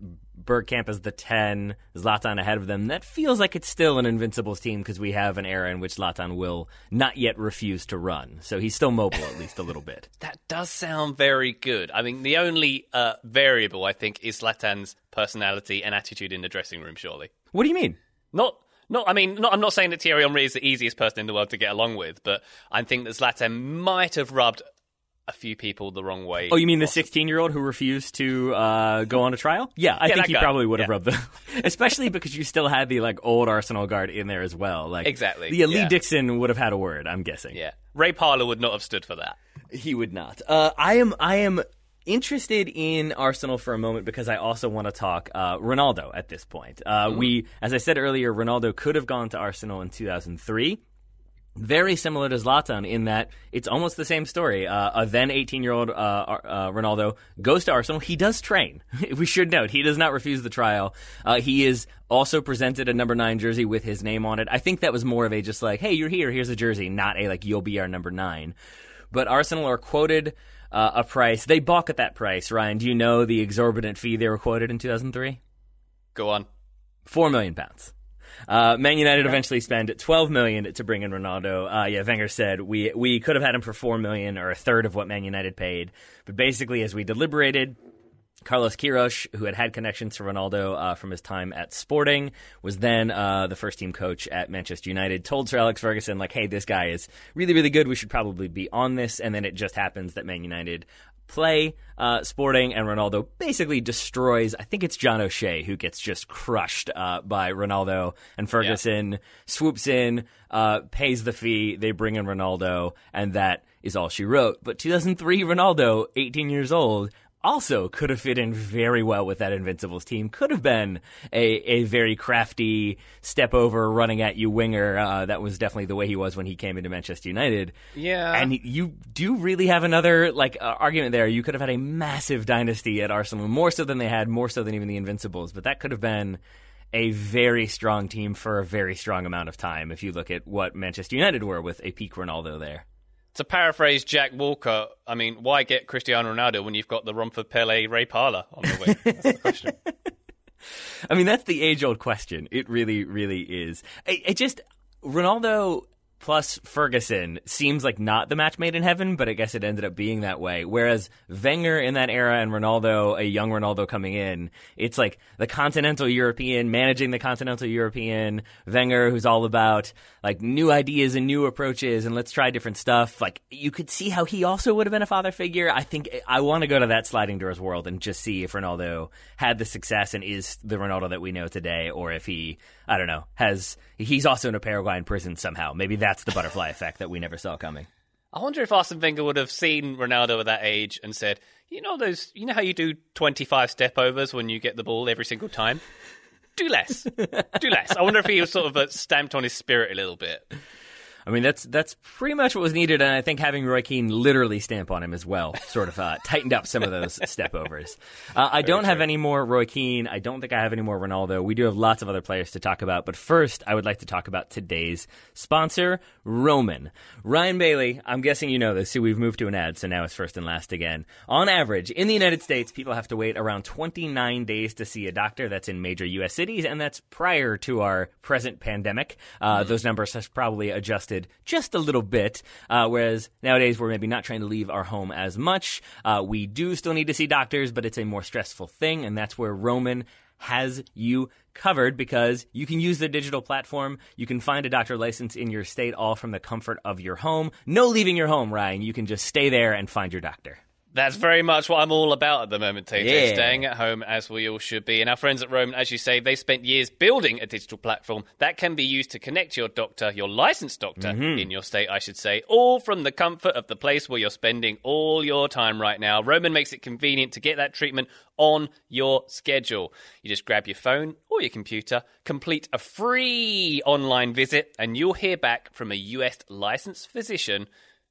Bergkamp as the 10, Zlatan ahead of them, that feels like it's still an Invincibles team because we have an era in which Zlatan will not yet refuse to run. So he's still mobile, at least a little bit. That does sound very good. I mean, the only variable, I think, is Zlatan's personality and attitude in the dressing room, surely. What do you mean? I'm not saying that Thierry Henry is the easiest person in the world to get along with, but I think that Zlatan might have rubbed a few people the wrong way. Oh, you mean the 16-year-old who refused to go on a trial? Yeah, I think he probably would have rubbed them. Especially because you still had the old Arsenal guard in there as well. Exactly. The Lee Dixon would have had a word, I'm guessing. Yeah. Ray Parlour would not have stood for that. He would not. I am interested in Arsenal for a moment because I also want to talk Ronaldo at this point. We, as I said earlier, Ronaldo could have gone to Arsenal in 2003. Very similar to Zlatan in that it's almost the same story. A then 18-year-old Ronaldo goes to Arsenal. He does train. We should note, he does not refuse the trial. He is also presented a number 9 jersey with his name on it. I think that was more of a just hey, you're here, here's a jersey, not a you'll be our number 9. But Arsenal are quoted a price. They balk at that price. Ryan, do you know the exorbitant fee they were quoted in 2003? Go on. £4 million. Man United eventually spend $12 million to bring in Ronaldo. Wenger said, we could have had him for $4 million or a third of what Man United paid. But basically, as we deliberated, Carlos Queiroz, who had connections to Ronaldo from his time at Sporting, was then the first-team coach at Manchester United, told Sir Alex Ferguson, hey, this guy is really, really good. We should probably be on this. And then it just happens that Man United play Sporting, and Ronaldo basically destroys, I think it's John O'Shea, who gets just crushed by Ronaldo, and Ferguson swoops in, pays the fee, they bring in Ronaldo, and that is all she wrote. But 2003 Ronaldo, 18 years old, also could have fit in very well with that Invincibles team, could have been a very crafty step-over, running-at-you winger. That was definitely the way he was when he came into Manchester United. Yeah. And you do really have another argument there. You could have had a massive dynasty at Arsenal, more so than they had, more so than even the Invincibles. But that could have been a very strong team for a very strong amount of time if you look at what Manchester United were with a peak Ronaldo there. To paraphrase Jack Walker, I mean, why get Cristiano Ronaldo when you've got the Romford Pele Ray Parlour on the wing? That's the question. I mean, that's the age-old question. It really, really is. Ronaldo plus Ferguson seems like not the match made in heaven, but I guess it ended up being that way. Whereas Wenger in that era and Ronaldo, a young Ronaldo coming in, it's like the continental European, managing the continental European, Wenger who's all about new ideas and new approaches and let's try different stuff. You could see how he also would have been a father figure. I think I want to go to that sliding doors world and just see if Ronaldo had the success and is the Ronaldo that we know today, or if he, I don't know, he's also in a Paraguayan prison somehow. Maybe that's the butterfly effect that we never saw coming. I wonder if Arsene Wenger would have seen Ronaldo at that age and said, you know how you do 25 step-overs when you get the ball every single time? Do less. Do less. I wonder if he was sort of stamped on his spirit a little bit. I mean, that's pretty much what was needed, and I think having Roy Keane literally stamp on him as well sort of tightened up some of those step-overs. I don't have any more Roy Keane. I don't think I have any more Ronaldo. We do have lots of other players to talk about, but first I would like to talk about today's sponsor, Roman. Ryan Bailey, I'm guessing you know this, so we've moved to an ad, so now it's first and last again. On average, in the United States, people have to wait around 29 days to see a doctor. That's in major U.S. cities, and that's prior to our present pandemic. Those numbers have probably adjusted just a little bit, whereas nowadays we're maybe not trying to leave our home as much. We do still need to see doctors, but it's a more stressful thing, and that's where Roman has you covered, because you can use their digital platform. You can find a doctor license in your state, all from the comfort of your home. No leaving your home, Ryan. You can just stay there and find your doctor. That's very much what I'm all about at the moment, TJ. Yeah. Staying at home, as we all should be. And our friends at Roman, as you say, they spent years building a digital platform that can be used to connect your doctor, your licensed doctor, in your state, I should say, all from the comfort of the place where you're spending all your time right now. Roman makes it convenient to get that treatment on your schedule. You just grab your phone or your computer, complete a free online visit, and you'll hear back from a US licensed physician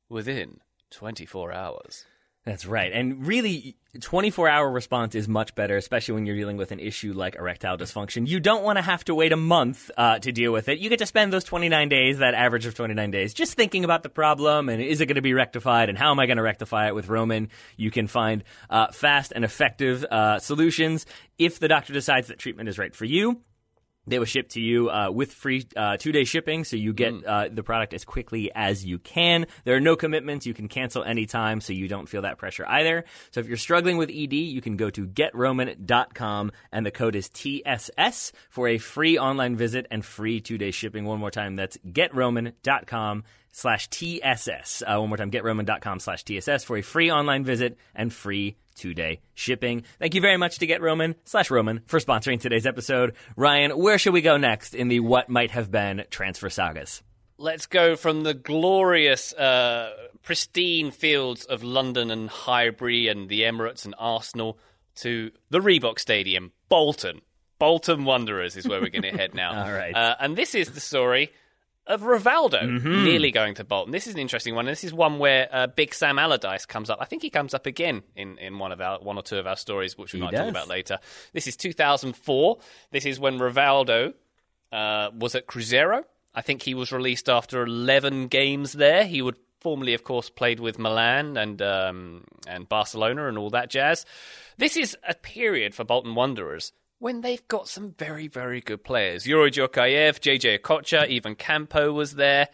within 24 hours. That's right. And really, 24-hour response is much better, especially when you're dealing with an issue like erectile dysfunction. You don't want to have to wait a month to deal with it. You get to spend those 29 days, that average of 29 days, just thinking about the problem and is it going to be rectified and how am I going to rectify it with Roman. You can find fast and effective solutions if the doctor decides that treatment is right for you. They will ship to you with free 2-day shipping, so you get the product as quickly as you can. There are no commitments. You can cancel anytime, so you don't feel that pressure either. So if you're struggling with ED, you can go to GetRoman.com, and the code is TSS for a free online visit and free 2-day shipping. One more time, that's GetRoman.com/TSS. One more time, GetRoman.com/TSS for a free online visit and free 2-day shipping. Thank you very much to GetRoman/Roman for sponsoring today's episode. Ryan, where should we go next in the what might have been transfer sagas? Let's go from the glorious, pristine fields of London and Highbury and the Emirates and Arsenal to the Reebok Stadium, Bolton. Bolton Wanderers is where we're going to head now. All right. And this is the story of Rivaldo nearly going to Bolton. This is an interesting one. And this is one where Big Sam Allardyce comes up. I think he comes up again in one or two of our stories, which we might talk about later. This is 2004. This is when Rivaldo was at Cruzeiro. I think he was released after 11 games there. He would formerly, of course, played with Milan and Barcelona and all that jazz. This is a period for Bolton Wanderers when they've got some very, very good players. Yuri Djorkaeff, JJ Okocha, even Campo was there.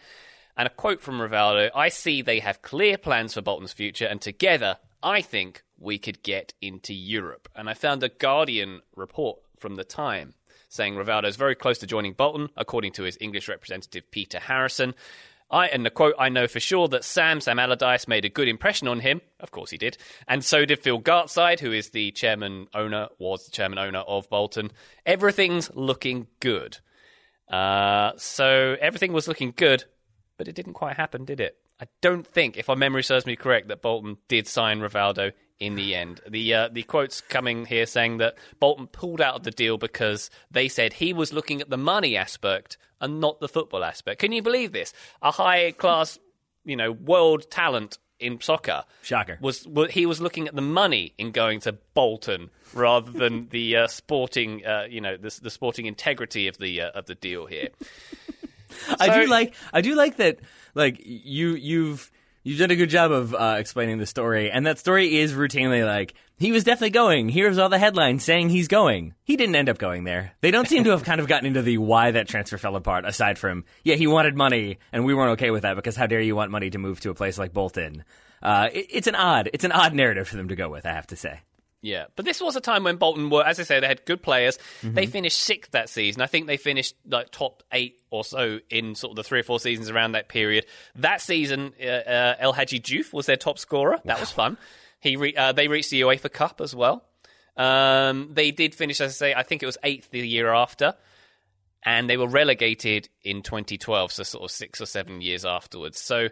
And a quote from Rivaldo, "I see they have clear plans for Bolton's future, and together, I think we could get into Europe." And I found a Guardian report from the time saying Rivaldo is very close to joining Bolton, according to his English representative Peter Harrison. And the quote, "I know for sure that Sam Allardyce made a good impression on him." Of course he did. "And so did Phil Gartside, who is the chairman owner of Bolton. Everything's looking good." So everything was looking good, but it didn't quite happen, did it? I don't think, if my memory serves me correct, that Bolton did sign Rivaldo in the end. The quote's coming here saying that Bolton pulled out of the deal because they said he was looking at the money aspect and not the football aspect. Can you believe this? A high-class, world talent in soccer. Shocker. He was looking at the money in going to Bolton rather than the sporting, the sporting integrity of the deal here. So, I do like that. Like you've done a good job of explaining the story, and that story is routinely like, he was definitely going. Here's all the headlines saying he's going. He didn't end up going there. They don't seem to have kind of gotten into the why that transfer fell apart, aside from, he wanted money, and we weren't okay with that, because how dare you want money to move to a place like Bolton? It's an odd narrative for them to go with, I have to say. Yeah, but this was a time when Bolton were, as I say, they had good players. Mm-hmm. They finished sixth that season. I think they finished like top eight or so in sort of the 3 or 4 seasons around that period. That season, El Hadji Diouf was their top scorer. That was fun. They reached the UEFA Cup as well. They did finish, as I say, I think it was eighth the year after. And they were relegated in 2012, so sort of 6 or 7 years afterwards. So,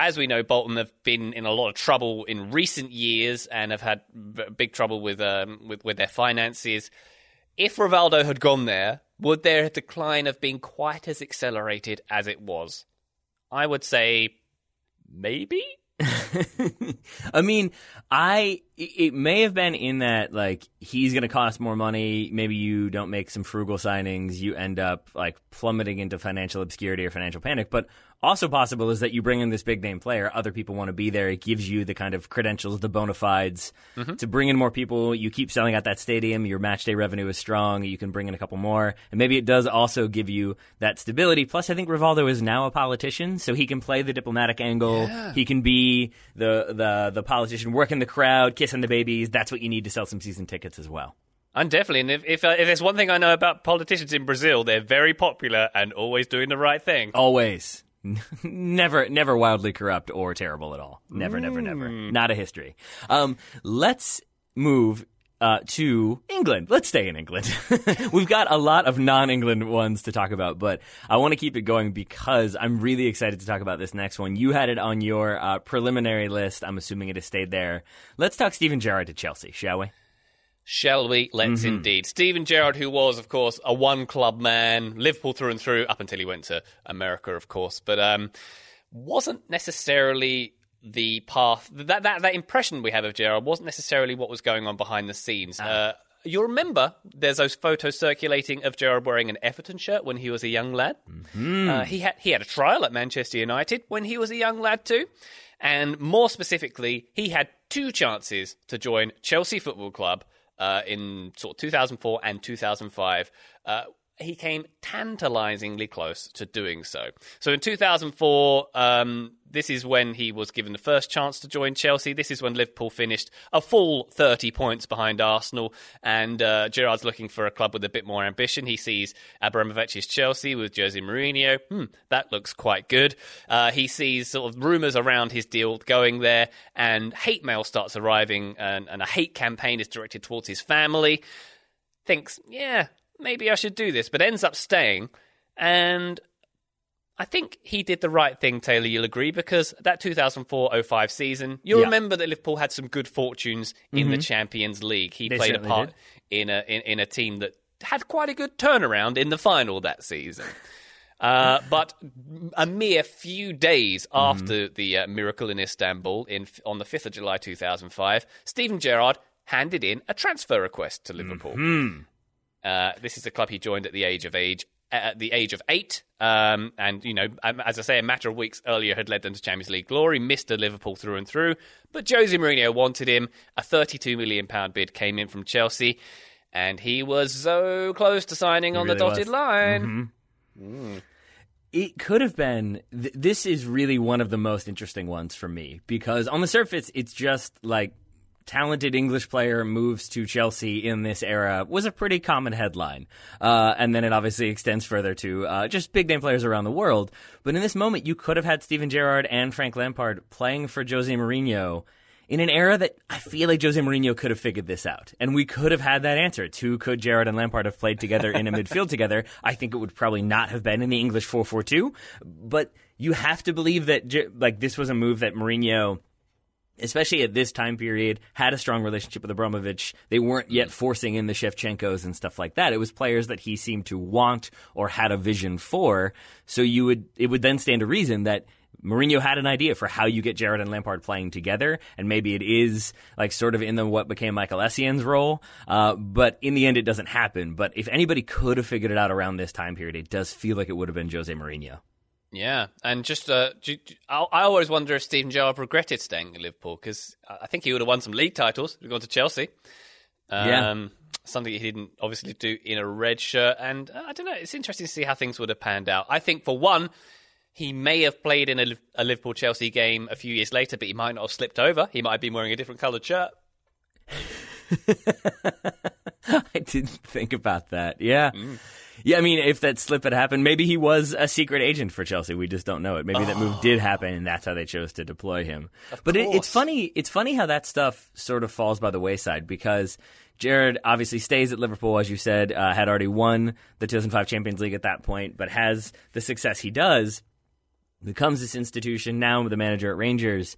as we know, Bolton have been in a lot of trouble in recent years and have had big trouble with their finances. If Rivaldo had gone there, would their decline have been quite as accelerated as it was? I would say maybe. I mean, it may have been in that, like, he's going to cost more money. Maybe you don't make some frugal signings. You end up, like, plummeting into financial obscurity or financial panic. But also possible is that you bring in this big-name player. Other people want to be there. It gives you the kind of credentials, the bona fides to bring in more people. You keep selling out that stadium. Your match day revenue is strong. You can bring in a couple more. And maybe it does also give you that stability. Plus, I think Rivaldo is now a politician, so he can play the diplomatic angle. Yeah. He can be the politician working the crowd, kissing the babies. That's what you need to sell some season tickets as well. And definitely, and if there's one thing I know about politicians in Brazil, they're very popular and always doing the right thing. Always. Never wildly corrupt or terrible at all. Never. Not a history. Let's move to England. Let's stay in England. We've got a lot of non-England ones to talk about, but I want to keep it going because I'm really excited to talk about this next one. You had it on your preliminary list. I'm assuming it has stayed there. Let's talk Steven Gerrard to Chelsea, shall we? Shall we? Let's indeed. Steven Gerrard, who was, of course, a one-club man, Liverpool through and through, up until he went to America, of course, but wasn't necessarily the path, that impression we have of Gerrard wasn't necessarily what was going on behind the scenes. You'll remember there's those photos circulating of Gerrard wearing an Everton shirt when he was a young lad. Mm-hmm. He had a trial at Manchester United when he was a young lad too. And more specifically, he had two chances to join Chelsea Football Club in sort of 2004 and 2005. He came tantalizingly close to doing so. So in 2004, this is when he was given the first chance to join Chelsea. This is when Liverpool finished a full 30 points behind Arsenal. And Gerrard's looking for a club with a bit more ambition. He sees Abramovich's Chelsea with Jose Mourinho. That looks quite good. He sees sort of rumours around his deal going there. And hate mail starts arriving. And a hate campaign is directed towards his family. Thinks, yeah, maybe I should do this, but ends up staying. And I think he did the right thing, Taylor, you'll agree, because that 2004-05 season, you'll remember that Liverpool had some good fortunes in the Champions League. He played a part in a team that had quite a good turnaround in the final that season. But a mere few days after the miracle in Istanbul on the 5th of July 2005, Steven Gerrard handed in a transfer request to Liverpool. Mm-hmm. This is a club he joined at the age of eight, and you know, as I say, a matter of weeks earlier had led them to Champions League glory. Mr. Liverpool through and through, but Jose Mourinho wanted him. A £32 million bid came in from Chelsea, and he was so close to signing on the dotted line. Mm-hmm. It could have been. This is really one of the most interesting ones for me because on the surface, it's just like, talented English player moves to Chelsea in this era was a pretty common headline. And then it obviously extends further to just big-name players around the world. But in this moment, you could have had Steven Gerrard and Frank Lampard playing for Jose Mourinho in an era that I feel like Jose Mourinho could have figured this out. And we could have had that answer to could Gerrard and Lampard have played together in a midfield together. I think it would probably not have been in the English 4-4-2. But you have to believe that like this was a move that Mourinho, especially at this time period, had a strong relationship with Abramovich. They weren't yet forcing in the Shevchenkos and stuff like that. It was players that he seemed to want or had a vision for. So it would then stand to reason that Mourinho had an idea for how you get Gerrard and Lampard playing together, and maybe it is like sort of in the what became Michael Essien role. But in the end, it doesn't happen. But if anybody could have figured it out around this time period, it does feel like it would have been Jose Mourinho. Yeah, and just I always wonder if Steven Gerrard regretted staying at Liverpool because I think he would have won some league titles if he'd gone to Chelsea. Something he didn't obviously do in a red shirt, and I don't know. It's interesting to see how things would have panned out. I think for one, he may have played in a Liverpool-Chelsea game a few years later, but he might not have slipped over. He might have been wearing a different coloured shirt. I didn't think about that. Yeah. Mm. Yeah, I mean, if that slip had happened, maybe he was a secret agent for Chelsea. We just don't know it. Maybe that move did happen, and that's how they chose to deploy him. But it's funny. It's funny how that stuff sort of falls by the wayside because Gerrard obviously stays at Liverpool, as you said, had already won the 2005 Champions League at that point, but has the success he does, becomes this institution, now the manager at Rangers.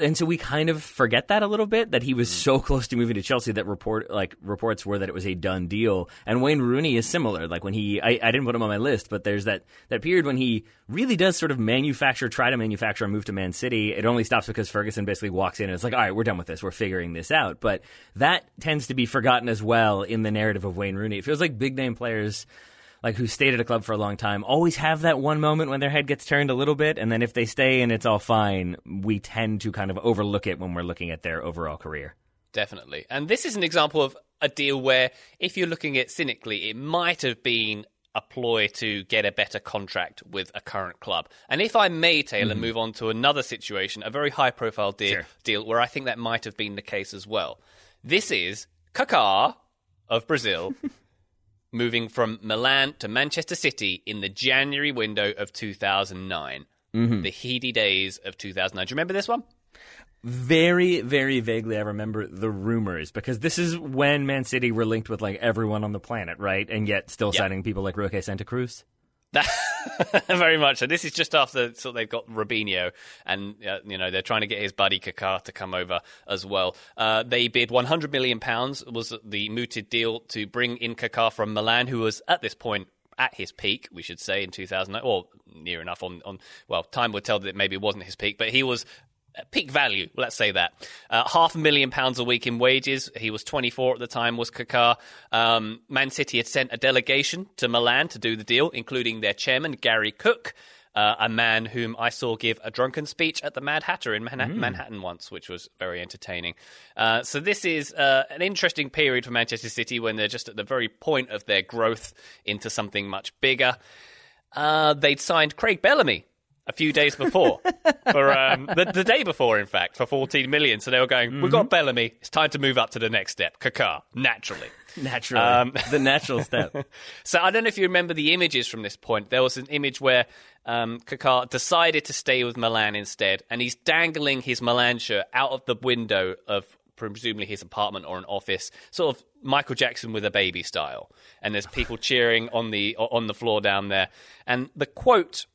And so we kind of forget that a little bit, that he was so close to moving to Chelsea that reports were that it was a done deal. And Wayne Rooney is similar. Like when I didn't put him on my list, but there's that period when he really does sort of try to manufacture a move to Man City. It only stops because Ferguson basically walks in and it's like, all right, we're done with this. We're figuring this out. But that tends to be forgotten as well in the narrative of Wayne Rooney. It feels like big name players like who stayed at a club for a long time, always have that one moment when their head gets turned a little bit, and then if they stay and it's all fine, we tend to kind of overlook it when we're looking at their overall career. Definitely. And this is an example of a deal where, if you're looking at cynically, it might have been a ploy to get a better contract with a current club. And if I may, Taylor, move on to another situation, a very high-profile deal where I think that might have been the case as well. This is Kaká of Brazil moving from Milan to Manchester City in the January window of 2009. Mm-hmm. The heady days of 2009. Do you remember this one? Very, very vaguely, I remember the rumors, because this is when Man City were linked with like everyone on the planet, right? And yet still signing people like Roque Santacruz. Very much. So this is just after sort of they've got Robinho, and you know, they're trying to get his buddy Kaká to come over as well. They bid £100 million was the mooted deal to bring in Kaká from Milan, who was at this point at his peak, we should say, in 2009, or near enough. Well, time would tell that it maybe wasn't his peak, but he was peak value, let's say that. £500,000 a week in wages. He was 24 at the time, was Kaká. Man City had sent a delegation to Milan to do the deal, including their chairman, Gary Cook, a man whom I saw give a drunken speech at the Mad Hatter in Manhattan once, which was very entertaining. So this is an interesting period for Manchester City when they're just at the very point of their growth into something much bigger. They'd signed Craig Bellamy a few days before, for the day before, in fact, for 14 million. So they were going, we've got Bellamy. It's time to move up to the next step. Kaká, naturally. Naturally. The natural step. So I don't know if you remember the images from this point. There was an image where Kaká decided to stay with Milan instead, and he's dangling his Milan shirt out of the window of presumably his apartment or an office, sort of Michael Jackson with a baby style. And there's people cheering on the floor down there. And the quote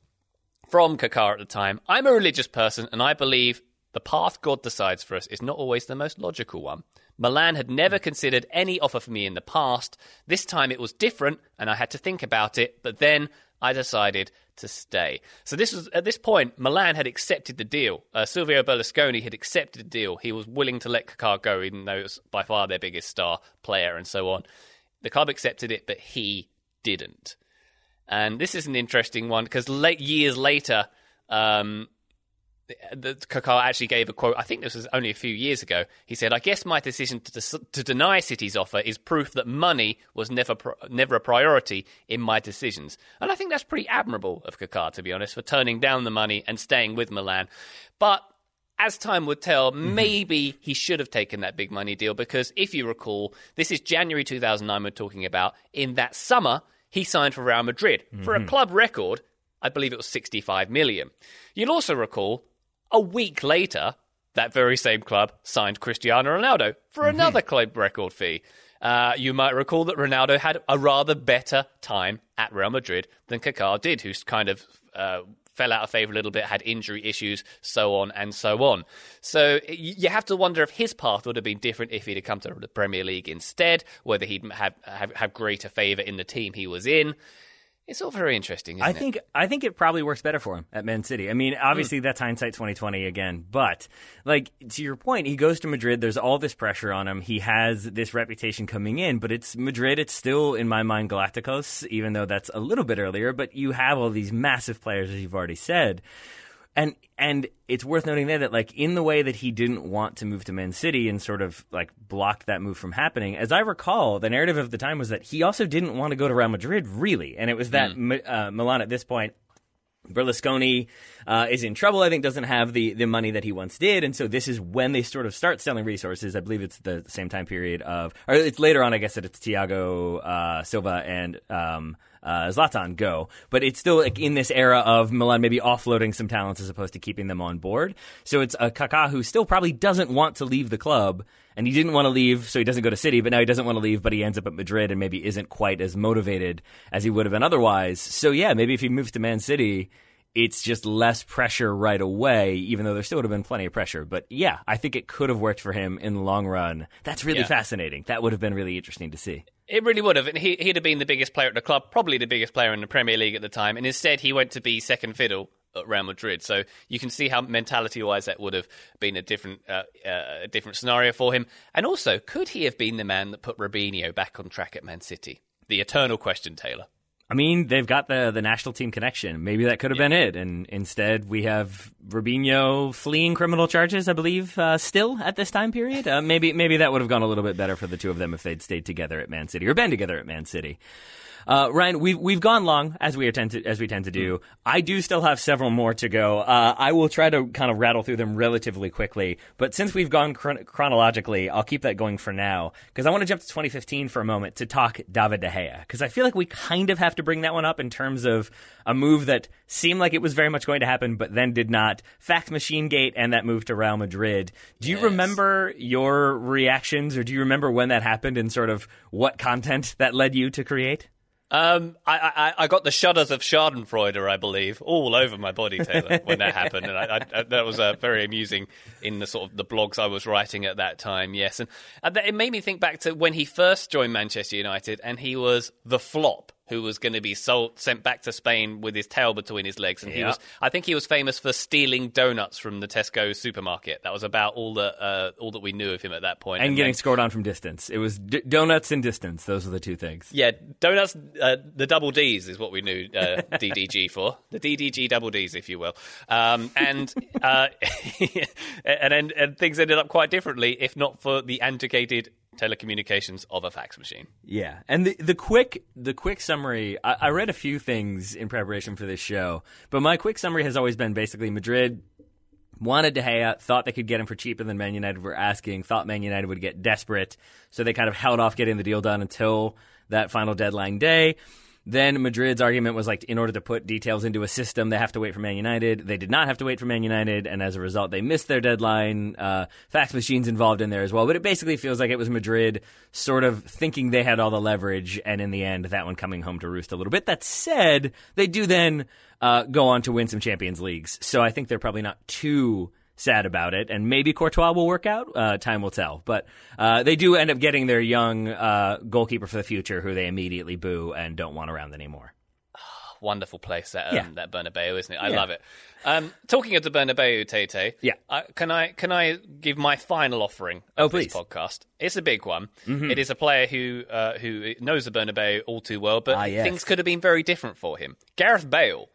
from Kaká at the time, "I'm a religious person and I believe the path God decides for us is not always the most logical one. Milan had never considered any offer for me in the past. This time it was different and I had to think about it, but then I decided to stay." So this was at this point, Milan had accepted the deal. Silvio Berlusconi had accepted the deal. He was willing to let Kaká go, even though it was by far their biggest star player and so on. The club accepted it, but he didn't. And this is an interesting one because years later, Kaká actually gave a quote. I think this was only a few years ago. He said, "I guess my decision to deny City's offer is proof that money was never a priority in my decisions." And I think that's pretty admirable of Kaká, to be honest, for turning down the money and staying with Milan. But as time would tell, maybe he should have taken that big money deal because, if you recall, this is January 2009 we're talking about. In that summer, he signed for Real Madrid for a club record. I believe it was 65 million. You'll also recall, a week later, that very same club signed Cristiano Ronaldo for another club record fee. You might recall that Ronaldo had a rather better time at Real Madrid than Kaká did, who's kind of fell out of favour a little bit, had injury issues, so on and so on. So you have to wonder if his path would have been different if he'd have come to the Premier League instead, whether he'd have greater favour in the team he was in. It's all very interesting, isn't it? I think it probably works better for him at Man City. I mean, obviously that's hindsight 2020 again, but like to your point, he goes to Madrid, there's all this pressure on him. He has this reputation coming in, but it's Madrid, it's still in my mind Galacticos, even though that's a little bit earlier, but you have all these massive players as you've already said. And it's worth noting there that like in the way that he didn't want to move to Man City and sort of like blocked that move from happening, as I recall, the narrative of the time was that he also didn't want to go to Real Madrid, really. And it was that Milan at this point, Berlusconi is in trouble, I think, doesn't have the money that he once did. And so this is when they sort of start selling resources. I believe it's the same time period of, or it's later on, I guess, that it's Thiago Silva and Zlatan go. But it's still like in this era of Milan maybe offloading some talents as opposed to keeping them on board. So it's Kaká who still probably doesn't want to leave the club. And he didn't want to leave, so he doesn't go to City, but now he doesn't want to leave, but he ends up at Madrid and maybe isn't quite as motivated as he would have been otherwise. So yeah, maybe if he moves to Man City, it's just less pressure right away, even though there still would have been plenty of pressure. But yeah, I think it could have worked for him in the long run. That's really fascinating. That would have been really interesting to see. It really would have. And he'd have been the biggest player at the club, probably the biggest player in the Premier League at the time. And instead, he went to be second fiddle at Real Madrid. So you can see how mentality-wise that would have been a different scenario for him. And also, could he have been the man that put Robinho back on track at Man City? The eternal question, Taylor. I mean, they've got the national team connection. Maybe that could have been it. And instead, we have Robinho fleeing criminal charges, I believe, still at this time period. Maybe that would have gone a little bit better for the two of them if they'd stayed together at Man City or been together at Man City. Ryan, we've gone long as we tend to do. I do still have several more to go. I will try to kind of rattle through them relatively quickly. But since we've gone chronologically, I'll keep that going for now because I want to jump to 2015 for a moment to talk David De Gea because I feel like we kind of have to bring that one up in terms of a move that seemed like it was very much going to happen, but then did not. Fax machine gate and that move to Real Madrid. Do you remember your reactions, or do you remember when that happened and sort of what content that led you to create? I got the shudders of Schadenfreude, I believe, all over my body, Taylor, when that happened. And I that was very amusing in the sort of the blogs I was writing at that time. Yes. And it made me think back to when he first joined Manchester United and he was the flop who was going to be sent back to Spain with his tail between his legs. And I think he was famous for stealing donuts from the Tesco supermarket. That was about all that we knew of him at that point. And getting scored on from distance. It was donuts and distance. Those are the two things. Yeah, donuts, the double Ds is what we knew DDG for. The DDG double Ds, if you will. And things ended up quite differently, if not for the antiquated telecommunications of a fax machine. Yeah, and the quick summary, I read a few things in preparation for this show, but my quick summary has always been basically Madrid wanted De Gea, thought they could get him for cheaper than Man United were asking, thought Man United would get desperate, so they kind of held off getting the deal done until that final deadline day. Then Madrid's argument was like, in order to put details into a system, they have to wait for Man United. They did not have to wait for Man United, and as a result, they missed their deadline. Fax machines involved in there as well. But it basically feels like it was Madrid sort of thinking they had all the leverage, and in the end, that one coming home to roost a little bit. That said, they do then go on to win some Champions Leagues. So I think they're probably not too sad about it, and maybe Courtois will work out. Time will tell. But they do end up getting their young goalkeeper for the future, who they immediately boo and don't want around anymore. Oh, wonderful place, that Bernabeu, isn't it? I love it. Talking of the Bernabeu, Tete, can I give my final offering of this podcast? It's a big one. Mm-hmm. It is a player who knows the Bernabeu all too well, but things could have been very different for him. Gareth Bale,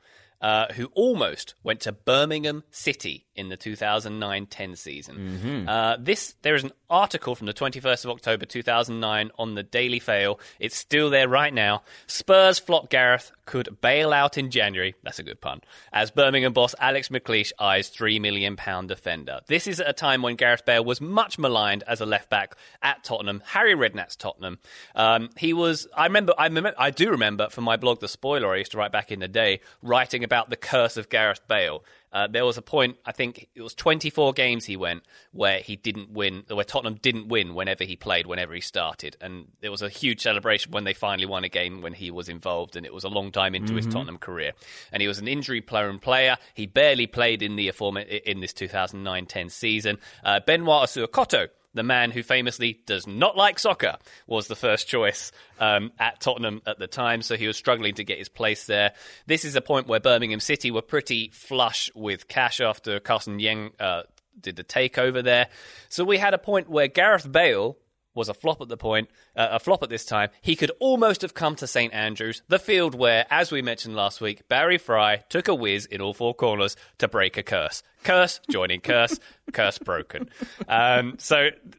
who almost went to Birmingham City in the 2009-10 season. Mm-hmm. There is an article from the 21st of October 2009 on the Daily Fail. It's still there right now. Spurs flop Gareth, could bail out in January. That's a good pun. As Birmingham boss Alex McLeish eyes £3 million defender. This is at a time when Gareth Bale was much maligned as a left-back at Tottenham, Harry Redknapp's Tottenham. I do remember from my blog, The Spoiler, I used to write back in the day, writing about the curse of Gareth Bale. There was a point, I think it was 24 games he went, where he didn't win, where Tottenham didn't win whenever he played, whenever he started. And there was a huge celebration when they finally won a game when he was involved, and it was a long time into his Tottenham career. And he was an injury-prone player. He barely played in this 2009-10 season. Benoit Asuakoto, the man who famously does not like soccer, was the first choice at Tottenham at the time, so he was struggling to get his place there. This is a point where Birmingham City were pretty flush with cash after Carson Yang did the takeover there. So we had a point where Gareth Bale was a flop at this time. He could almost have come to St Andrews, the field where, as we mentioned last week, Barry Fry took a whiz in all four corners to break a curse. Curse joining curse, curse broken.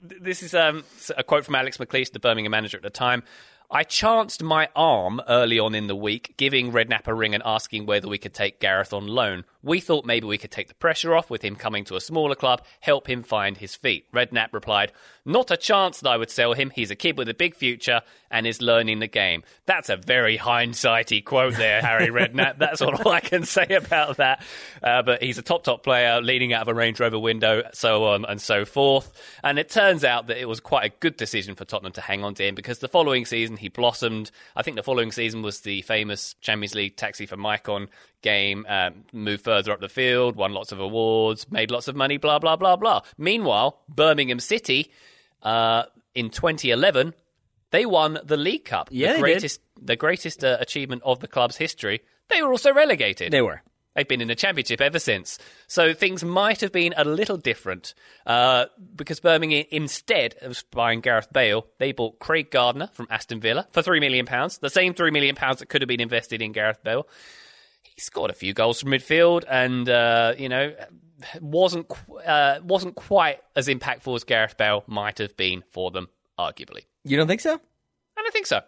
This is a quote from Alex McLeish, the Birmingham manager at the time. I chanced my arm early on in the week, giving Redknapp a ring and asking whether we could take Gareth on loan. We thought maybe we could take the pressure off with him coming to a smaller club, help him find his feet. Redknapp replied, not a chance that I would sell him. He's a kid with a big future and is learning the game. That's a very hindsighty quote there, Harry Redknapp. That's all I can say about that. But he's a top player, leaning out of a Range Rover window, so on and so forth. And it turns out that it was quite a good decision for Tottenham to hang on to him, because the following season he blossomed. I think the following season was the famous Champions League Taxi for Maicon game, moved further up the field, won lots of awards, made lots of money, blah, blah, blah, blah. Meanwhile, Birmingham City, in 2011, they won the League Cup. Yeah, the greatest achievement of the club's history. They were also relegated. They were. They've been in the championship ever since. So things might have been a little different because Birmingham, instead of buying Gareth Bale, they bought Craig Gardner from Aston Villa for £3 million, the same £3 million that could have been invested in Gareth Bale. He scored a few goals from midfield and, wasn't quite as impactful as Gareth Bale might have been for them, arguably. You don't think so? I don't think so.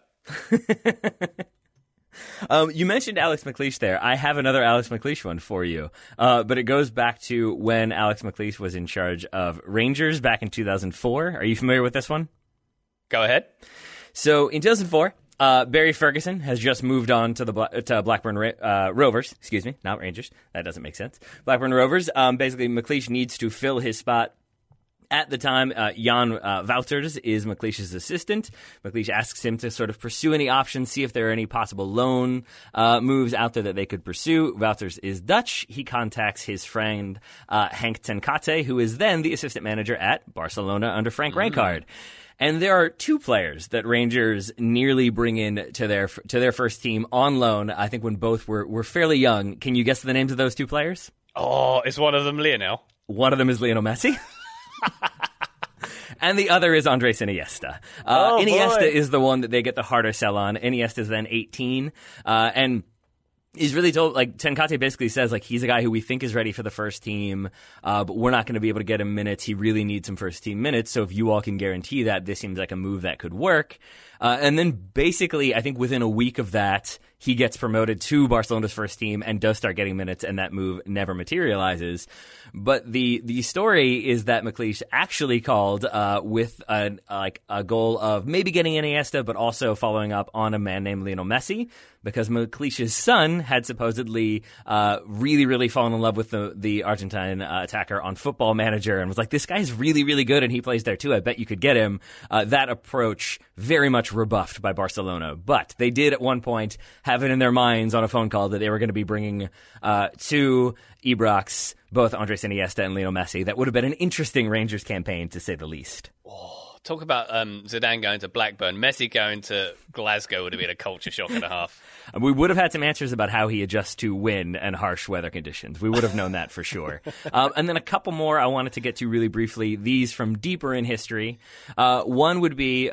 You mentioned Alex McLeish there. I have another Alex McLeish one for you, but it goes back to when Alex McLeish was in charge of Rangers back in 2004. Are you familiar with this one? Go ahead. So in 2004, Barry Ferguson has just moved on to Blackburn Rovers. Excuse me, not Rangers. That doesn't make sense. Blackburn Rovers. Basically, McLeish needs to fill his spot. At the time, Jan Wouters is McLeish's assistant. McLeish asks him to sort of pursue any options, see if there are any possible loan moves out there that they could pursue. Wouters is Dutch. He contacts his friend Henk ten Katte, who is then the assistant manager at Barcelona under Frank Rijkaard. And there are two players that Rangers nearly bring in to their first team on loan, I think when both were fairly young. Can you guess the names of those two players? Oh, is one of them Lionel? One of them is Lionel Messi. And the other is Andres Iniesta. Iniesta is the one that they get the harder sell on. Iniesta is then 18. And he's really told, like, Tenkate basically says, like, he's a guy who we think is ready for the first team, but we're not going to be able to get him minutes. He really needs some first team minutes. So if you all can guarantee that, this seems like a move that could work. And then basically, I think within a week of that, he gets promoted to Barcelona's first team and does start getting minutes, and that move never materializes. But the story is that McLeish actually called with a goal of maybe getting Iniesta, but also following up on a man named Lionel Messi, because McLeish's son had supposedly really, really fallen in love with the Argentine attacker on Football Manager and was like, this guy's really, really good and he plays there too. I bet you could get him. That approach very much rebuffed by Barcelona. But they did at one point have it in their minds on a phone call that they were going to be bringing to Ibrox both Andres Iniesta and Lionel Messi. That would have been an interesting Rangers campaign, to say the least. Oh. Talk about Zidane going to Blackburn. Messi going to Glasgow would have been a culture shock and a half. And we would have had some answers about how he adjusts to wind and harsh weather conditions. We would have known that for sure. And then a couple more I wanted to get to really briefly. These from deeper in history. One would be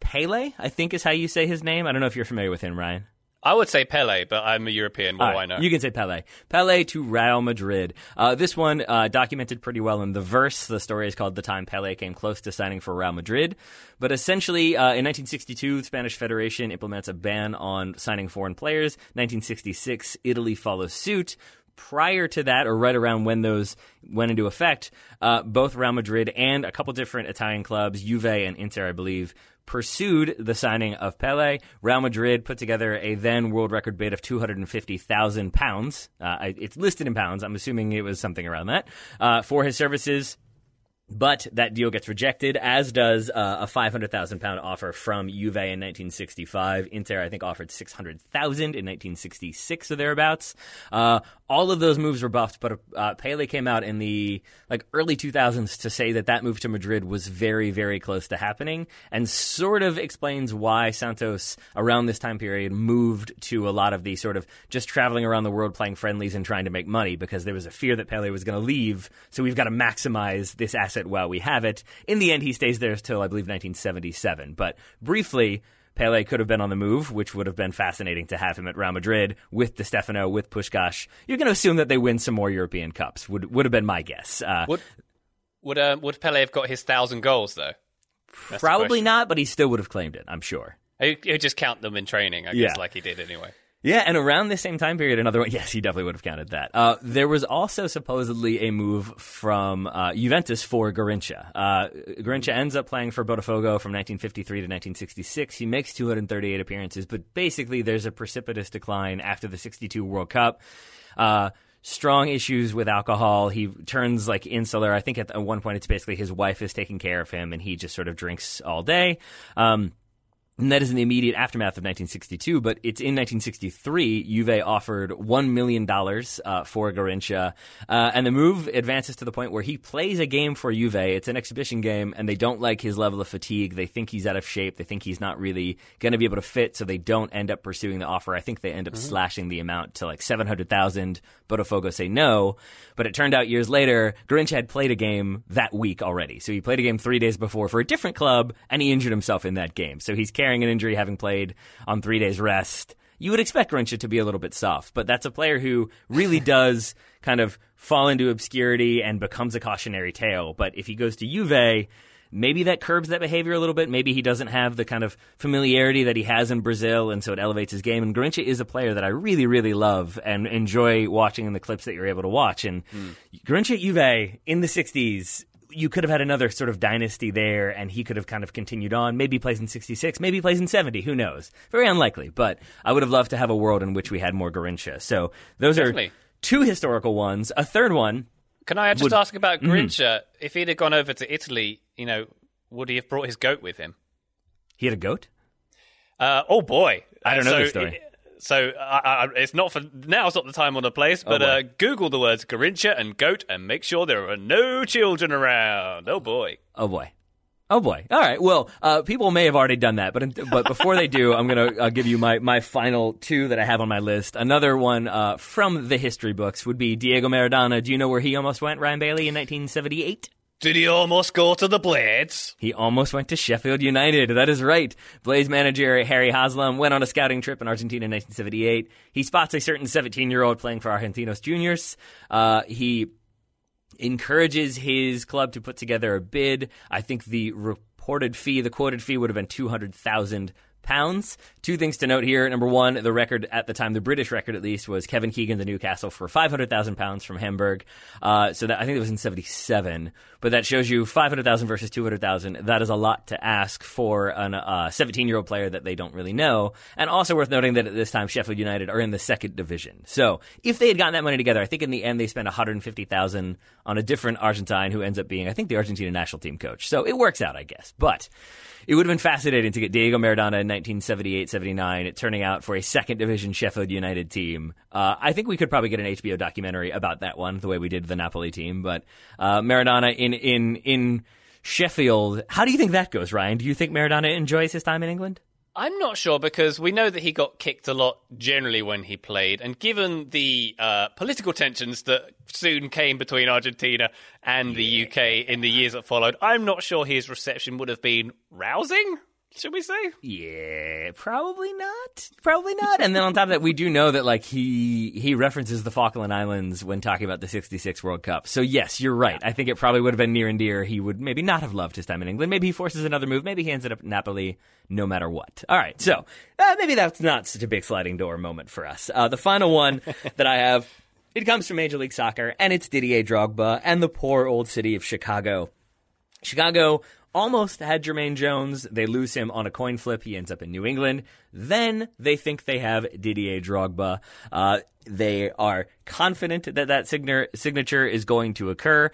Pele, I think is how you say his name. I don't know if you're familiar with him, Ryan. I would say Pele, but I'm a European. What do I know? You can say Pele. Pele to Real Madrid. This one documented pretty well in The Verse. The story is called The Time Pele Came Close to Signing for Real Madrid. But essentially, in 1962, the Spanish Federation implements a ban on signing foreign players. 1966, Italy follows suit. Prior to that, or right around when those went into effect, both Real Madrid and a couple different Italian clubs, Juve and Inter, I believe, pursued the signing of Pele. Real Madrid put together a then world record bid of £250,000. It's listed in pounds. I'm assuming it was something around that for his services. But that deal gets rejected, as does a £500,000 offer from Juve in 1965. Inter, I think, offered $600,000 in 1966 or thereabouts. All of those moves were buffed, but Pele came out in the early 2000s to say that move to Madrid was very, very close to happening, and sort of explains why Santos, around this time period, moved to a lot of the sort of just traveling around the world, playing friendlies and trying to make money, because there was a fear that Pele was going to leave, so we've got to maximize this asset while we have it. In the end, he stays there until, I believe, 1977. But briefly, Pele could have been on the move, which would have been fascinating to have him at Real Madrid with Di Stefano, with Puskás. You're going to assume that they win some more European Cups, would have been my guess. Would Pele have got his 1,000 goals, though? That's probably not, but he still would have claimed it, I'm sure. He would just count them in training, I guess, like he did anyway. Yeah, and around this same time period, another one. Yes, he definitely would have counted that. There was also supposedly a move from Juventus for Garrincha. Garrincha ends up playing for Botafogo from 1953 to 1966. He makes 238 appearances, but basically there's a precipitous decline after the 62 World Cup. Strong issues with alcohol. He turns insular. I think at one point it's basically his wife is taking care of him, and he just sort of drinks all day. And that is in the immediate aftermath of 1962, but it's in 1963 Juve offered $1 million for Garrincha, and the move advances to the point where he plays a game for Juve. It's an exhibition game, and they don't like his level of fatigue. They think he's out of shape. They think he's not really going to be able to fit, so they don't end up pursuing the offer. I think they end up slashing the amount to $700,000. Botafogo say no, but it turned out years later, Garrincha had played a game that week already. So he played a game 3 days before for a different club, and he injured himself in that game. So he's carrying an injury, having played on 3 days rest. You would expect Garrincha to be a little bit soft, but that's a player who really does kind of fall into obscurity and becomes a cautionary tale. But if he goes to Juve, maybe that curbs that behavior a little bit. Maybe he doesn't have the kind of familiarity that he has in Brazil, and so it elevates his game. And Garrincha is a player that I really, really love and enjoy watching in the clips that you're able to watch. And Garrincha at Juve in the 60s, you could have had another sort of dynasty there, and he could have kind of continued on. Maybe he plays in 66, maybe he plays in 70, who knows? Very unlikely, but I would have loved to have a world in which we had more Garrincha. So those are two historical ones. A third one. Can I just ask about Garrincha? If he'd have gone over to Italy, would he have brought his goat with him? He had a goat? Oh, boy. I don't know this story. So it's not for now. It's not the time or the place. But Google the words Garrincha and goat and make sure there are no children around. Oh boy. Oh boy! All right. Well, people may have already done that, but before they do, I'm going to give you my final two that I have on my list. Another one from the history books would be Diego Maradona. Do you know where he almost went, Ryan Bailey, in 1978? Did he almost go to the Blades? He almost went to Sheffield United. That is right. Blades manager Harry Haslam went on a scouting trip in Argentina in 1978. He spots a certain 17-year-old playing for Argentinos Juniors. He encourages his club to put together a bid. I think the quoted fee would have been £200,000. Two things to note here. Number one, the record at the time, the British record at least, was Kevin Keegan to Newcastle for £500,000 from Hamburg. So that, I think it was in 1977. But that shows you 500,000 versus 200,000. That is a lot to ask for an 17-year-old player that they don't really know. And also worth noting that at this time, Sheffield United are in the second division. So if they had gotten that money together, I think in the end they spent $150,000 on a different Argentine who ends up being, I think, the Argentina national team coach. So it works out, I guess. But it would have been fascinating to get Diego Maradona in 1978-79 turning out for a second division Sheffield United team. I think we could probably get an HBO documentary about that one, the way we did the Napoli team. But Maradona in Sheffield, how do you think that goes, Ryan? Do you think Maradona enjoys his time in England? I'm not sure, because we know that he got kicked a lot generally when he played, and given the political tensions that soon came between Argentina and the UK in the years that followed, I'm not sure his reception would have been rousing, should we say? Yeah, probably not. Probably not. And then on top of that, we do know that he references the Falkland Islands when talking about the 1966 World Cup. So yes, you're right. I think it probably would have been near and dear. He would maybe not have loved his time in England. Maybe he forces another move. Maybe he ends up at Napoli no matter what. All right. So maybe that's not such a big sliding door moment for us. The final one that I have, it comes from Major League Soccer, and it's Didier Drogba and the poor old city of Chicago. Chicago almost had Jermaine Jones. They lose him on a coin flip. He ends up in New England. Then they think they have Didier Drogba. They are confident that signature is going to occur.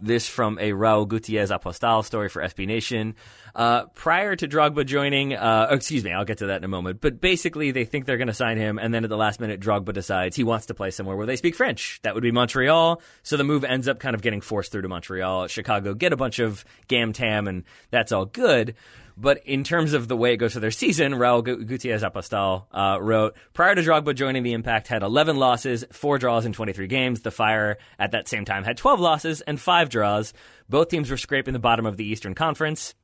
This from a Raul Gutierrez Apostal story for SB Nation. Prior to Drogba joining, I'll get to that in a moment. But basically, they think they're going to sign him, and then at the last minute, Drogba decides he wants to play somewhere where they speak French. That would be Montreal. So the move ends up kind of getting forced through to Montreal. Chicago get a bunch of gam-tam, and that's all good. But in terms of the way it goes for their season, Raul Gutierrez Apostal wrote, prior to Drogba joining the Impact, had 11 losses, 4 draws in 23 games. The Fire at that same time had 12 losses and 5 draws. Both teams were scraping the bottom of the Eastern Conference.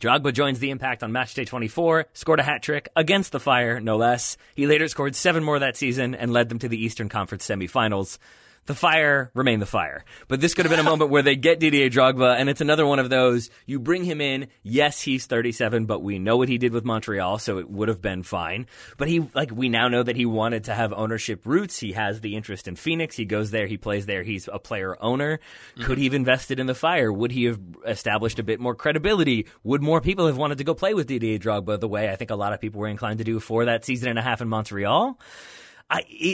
Drogba joins the Impact on matchday 24, scored a hat-trick against the Fire, no less. He later scored 7 more that season and led them to the Eastern Conference semifinals. The Fire remain the Fire. But this could have been a moment where they get Didier Drogba, and it's another one of those, you bring him in, yes, he's 37, but we know what he did with Montreal, so it would have been fine. But we now know that he wanted to have ownership roots. He has the interest in Phoenix. He goes there, he plays there, he's a player-owner. Mm-hmm. Could he have invested in the Fire? Would he have established a bit more credibility? Would more people have wanted to go play with Didier Drogba the way I think a lot of people were inclined to do for that season and a half in Montreal?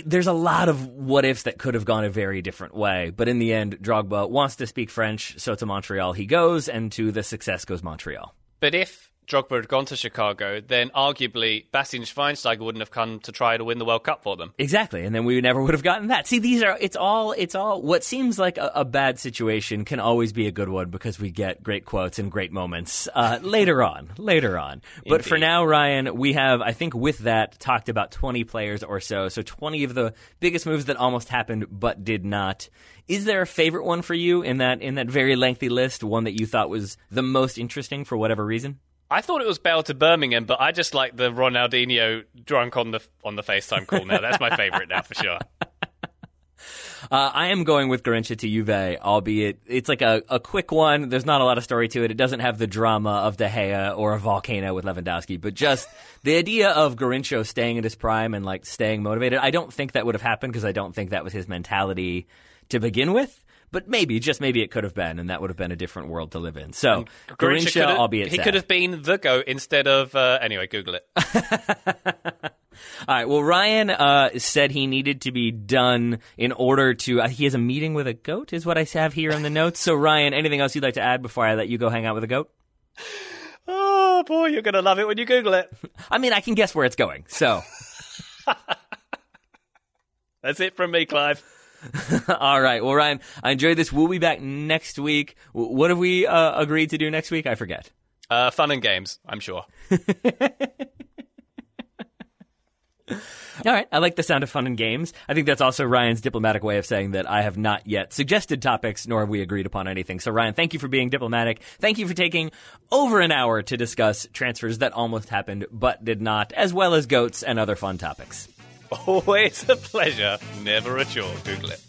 There's a lot of what-ifs that could have gone a very different way. But in the end, Drogba wants to speak French, so to Montreal he goes, and to the success goes Montreal. But if Drogba had gone to Chicago, then arguably Bastian Schweinsteiger wouldn't have come to try to win the World Cup for them. Exactly, and then we never would have gotten that. See, it's all what seems like a bad situation can always be a good one, because we get great quotes and great moments later on. Indeed. But for now, Ryan, we have, I think with that, talked about 20 players or so. So 20 of the biggest moves that almost happened but did not. Is there a favorite one for you in that very lengthy list, one that you thought was the most interesting for whatever reason? I thought it was Bale to Birmingham, but I just like the Ronaldinho drunk on the FaceTime call now. That's my favorite now for sure. I am going with Garrincha to Juve, albeit it's like a quick one. There's not a lot of story to it. It doesn't have the drama of De Gea or a volcano with Lewandowski, but just the idea of Garrincha staying at his prime and like staying motivated. I don't think that would have happened, because I don't think that was his mentality to begin with. But maybe, just maybe, it could have been, and that would have been a different world to live in. So, Garrincha, albeit sad. He could have been the GOAT instead of... anyway, Google it. All right, well, Ryan said he needed to be done in order to... he has a meeting with a goat, is what I have here in the notes. So, Ryan, anything else you'd like to add before I let you go hang out with a goat? Oh, boy, you're going to love it when you Google it. I mean, I can guess where it's going, so... That's it from me, Clive. All right. Well, Ryan, I enjoyed this. We'll be back next week. What have we agreed to do next week? I forget. Fun and games, I'm sure. All right. I like the sound of fun and games. I think that's also Ryan's diplomatic way of saying that I have not yet suggested topics, nor have we agreed upon anything. So, Ryan, thank you for being diplomatic. Thank you for taking over an hour to discuss transfers that almost happened but did not, as well as goats and other fun topics. Always a pleasure. Never a chore, Doodlip.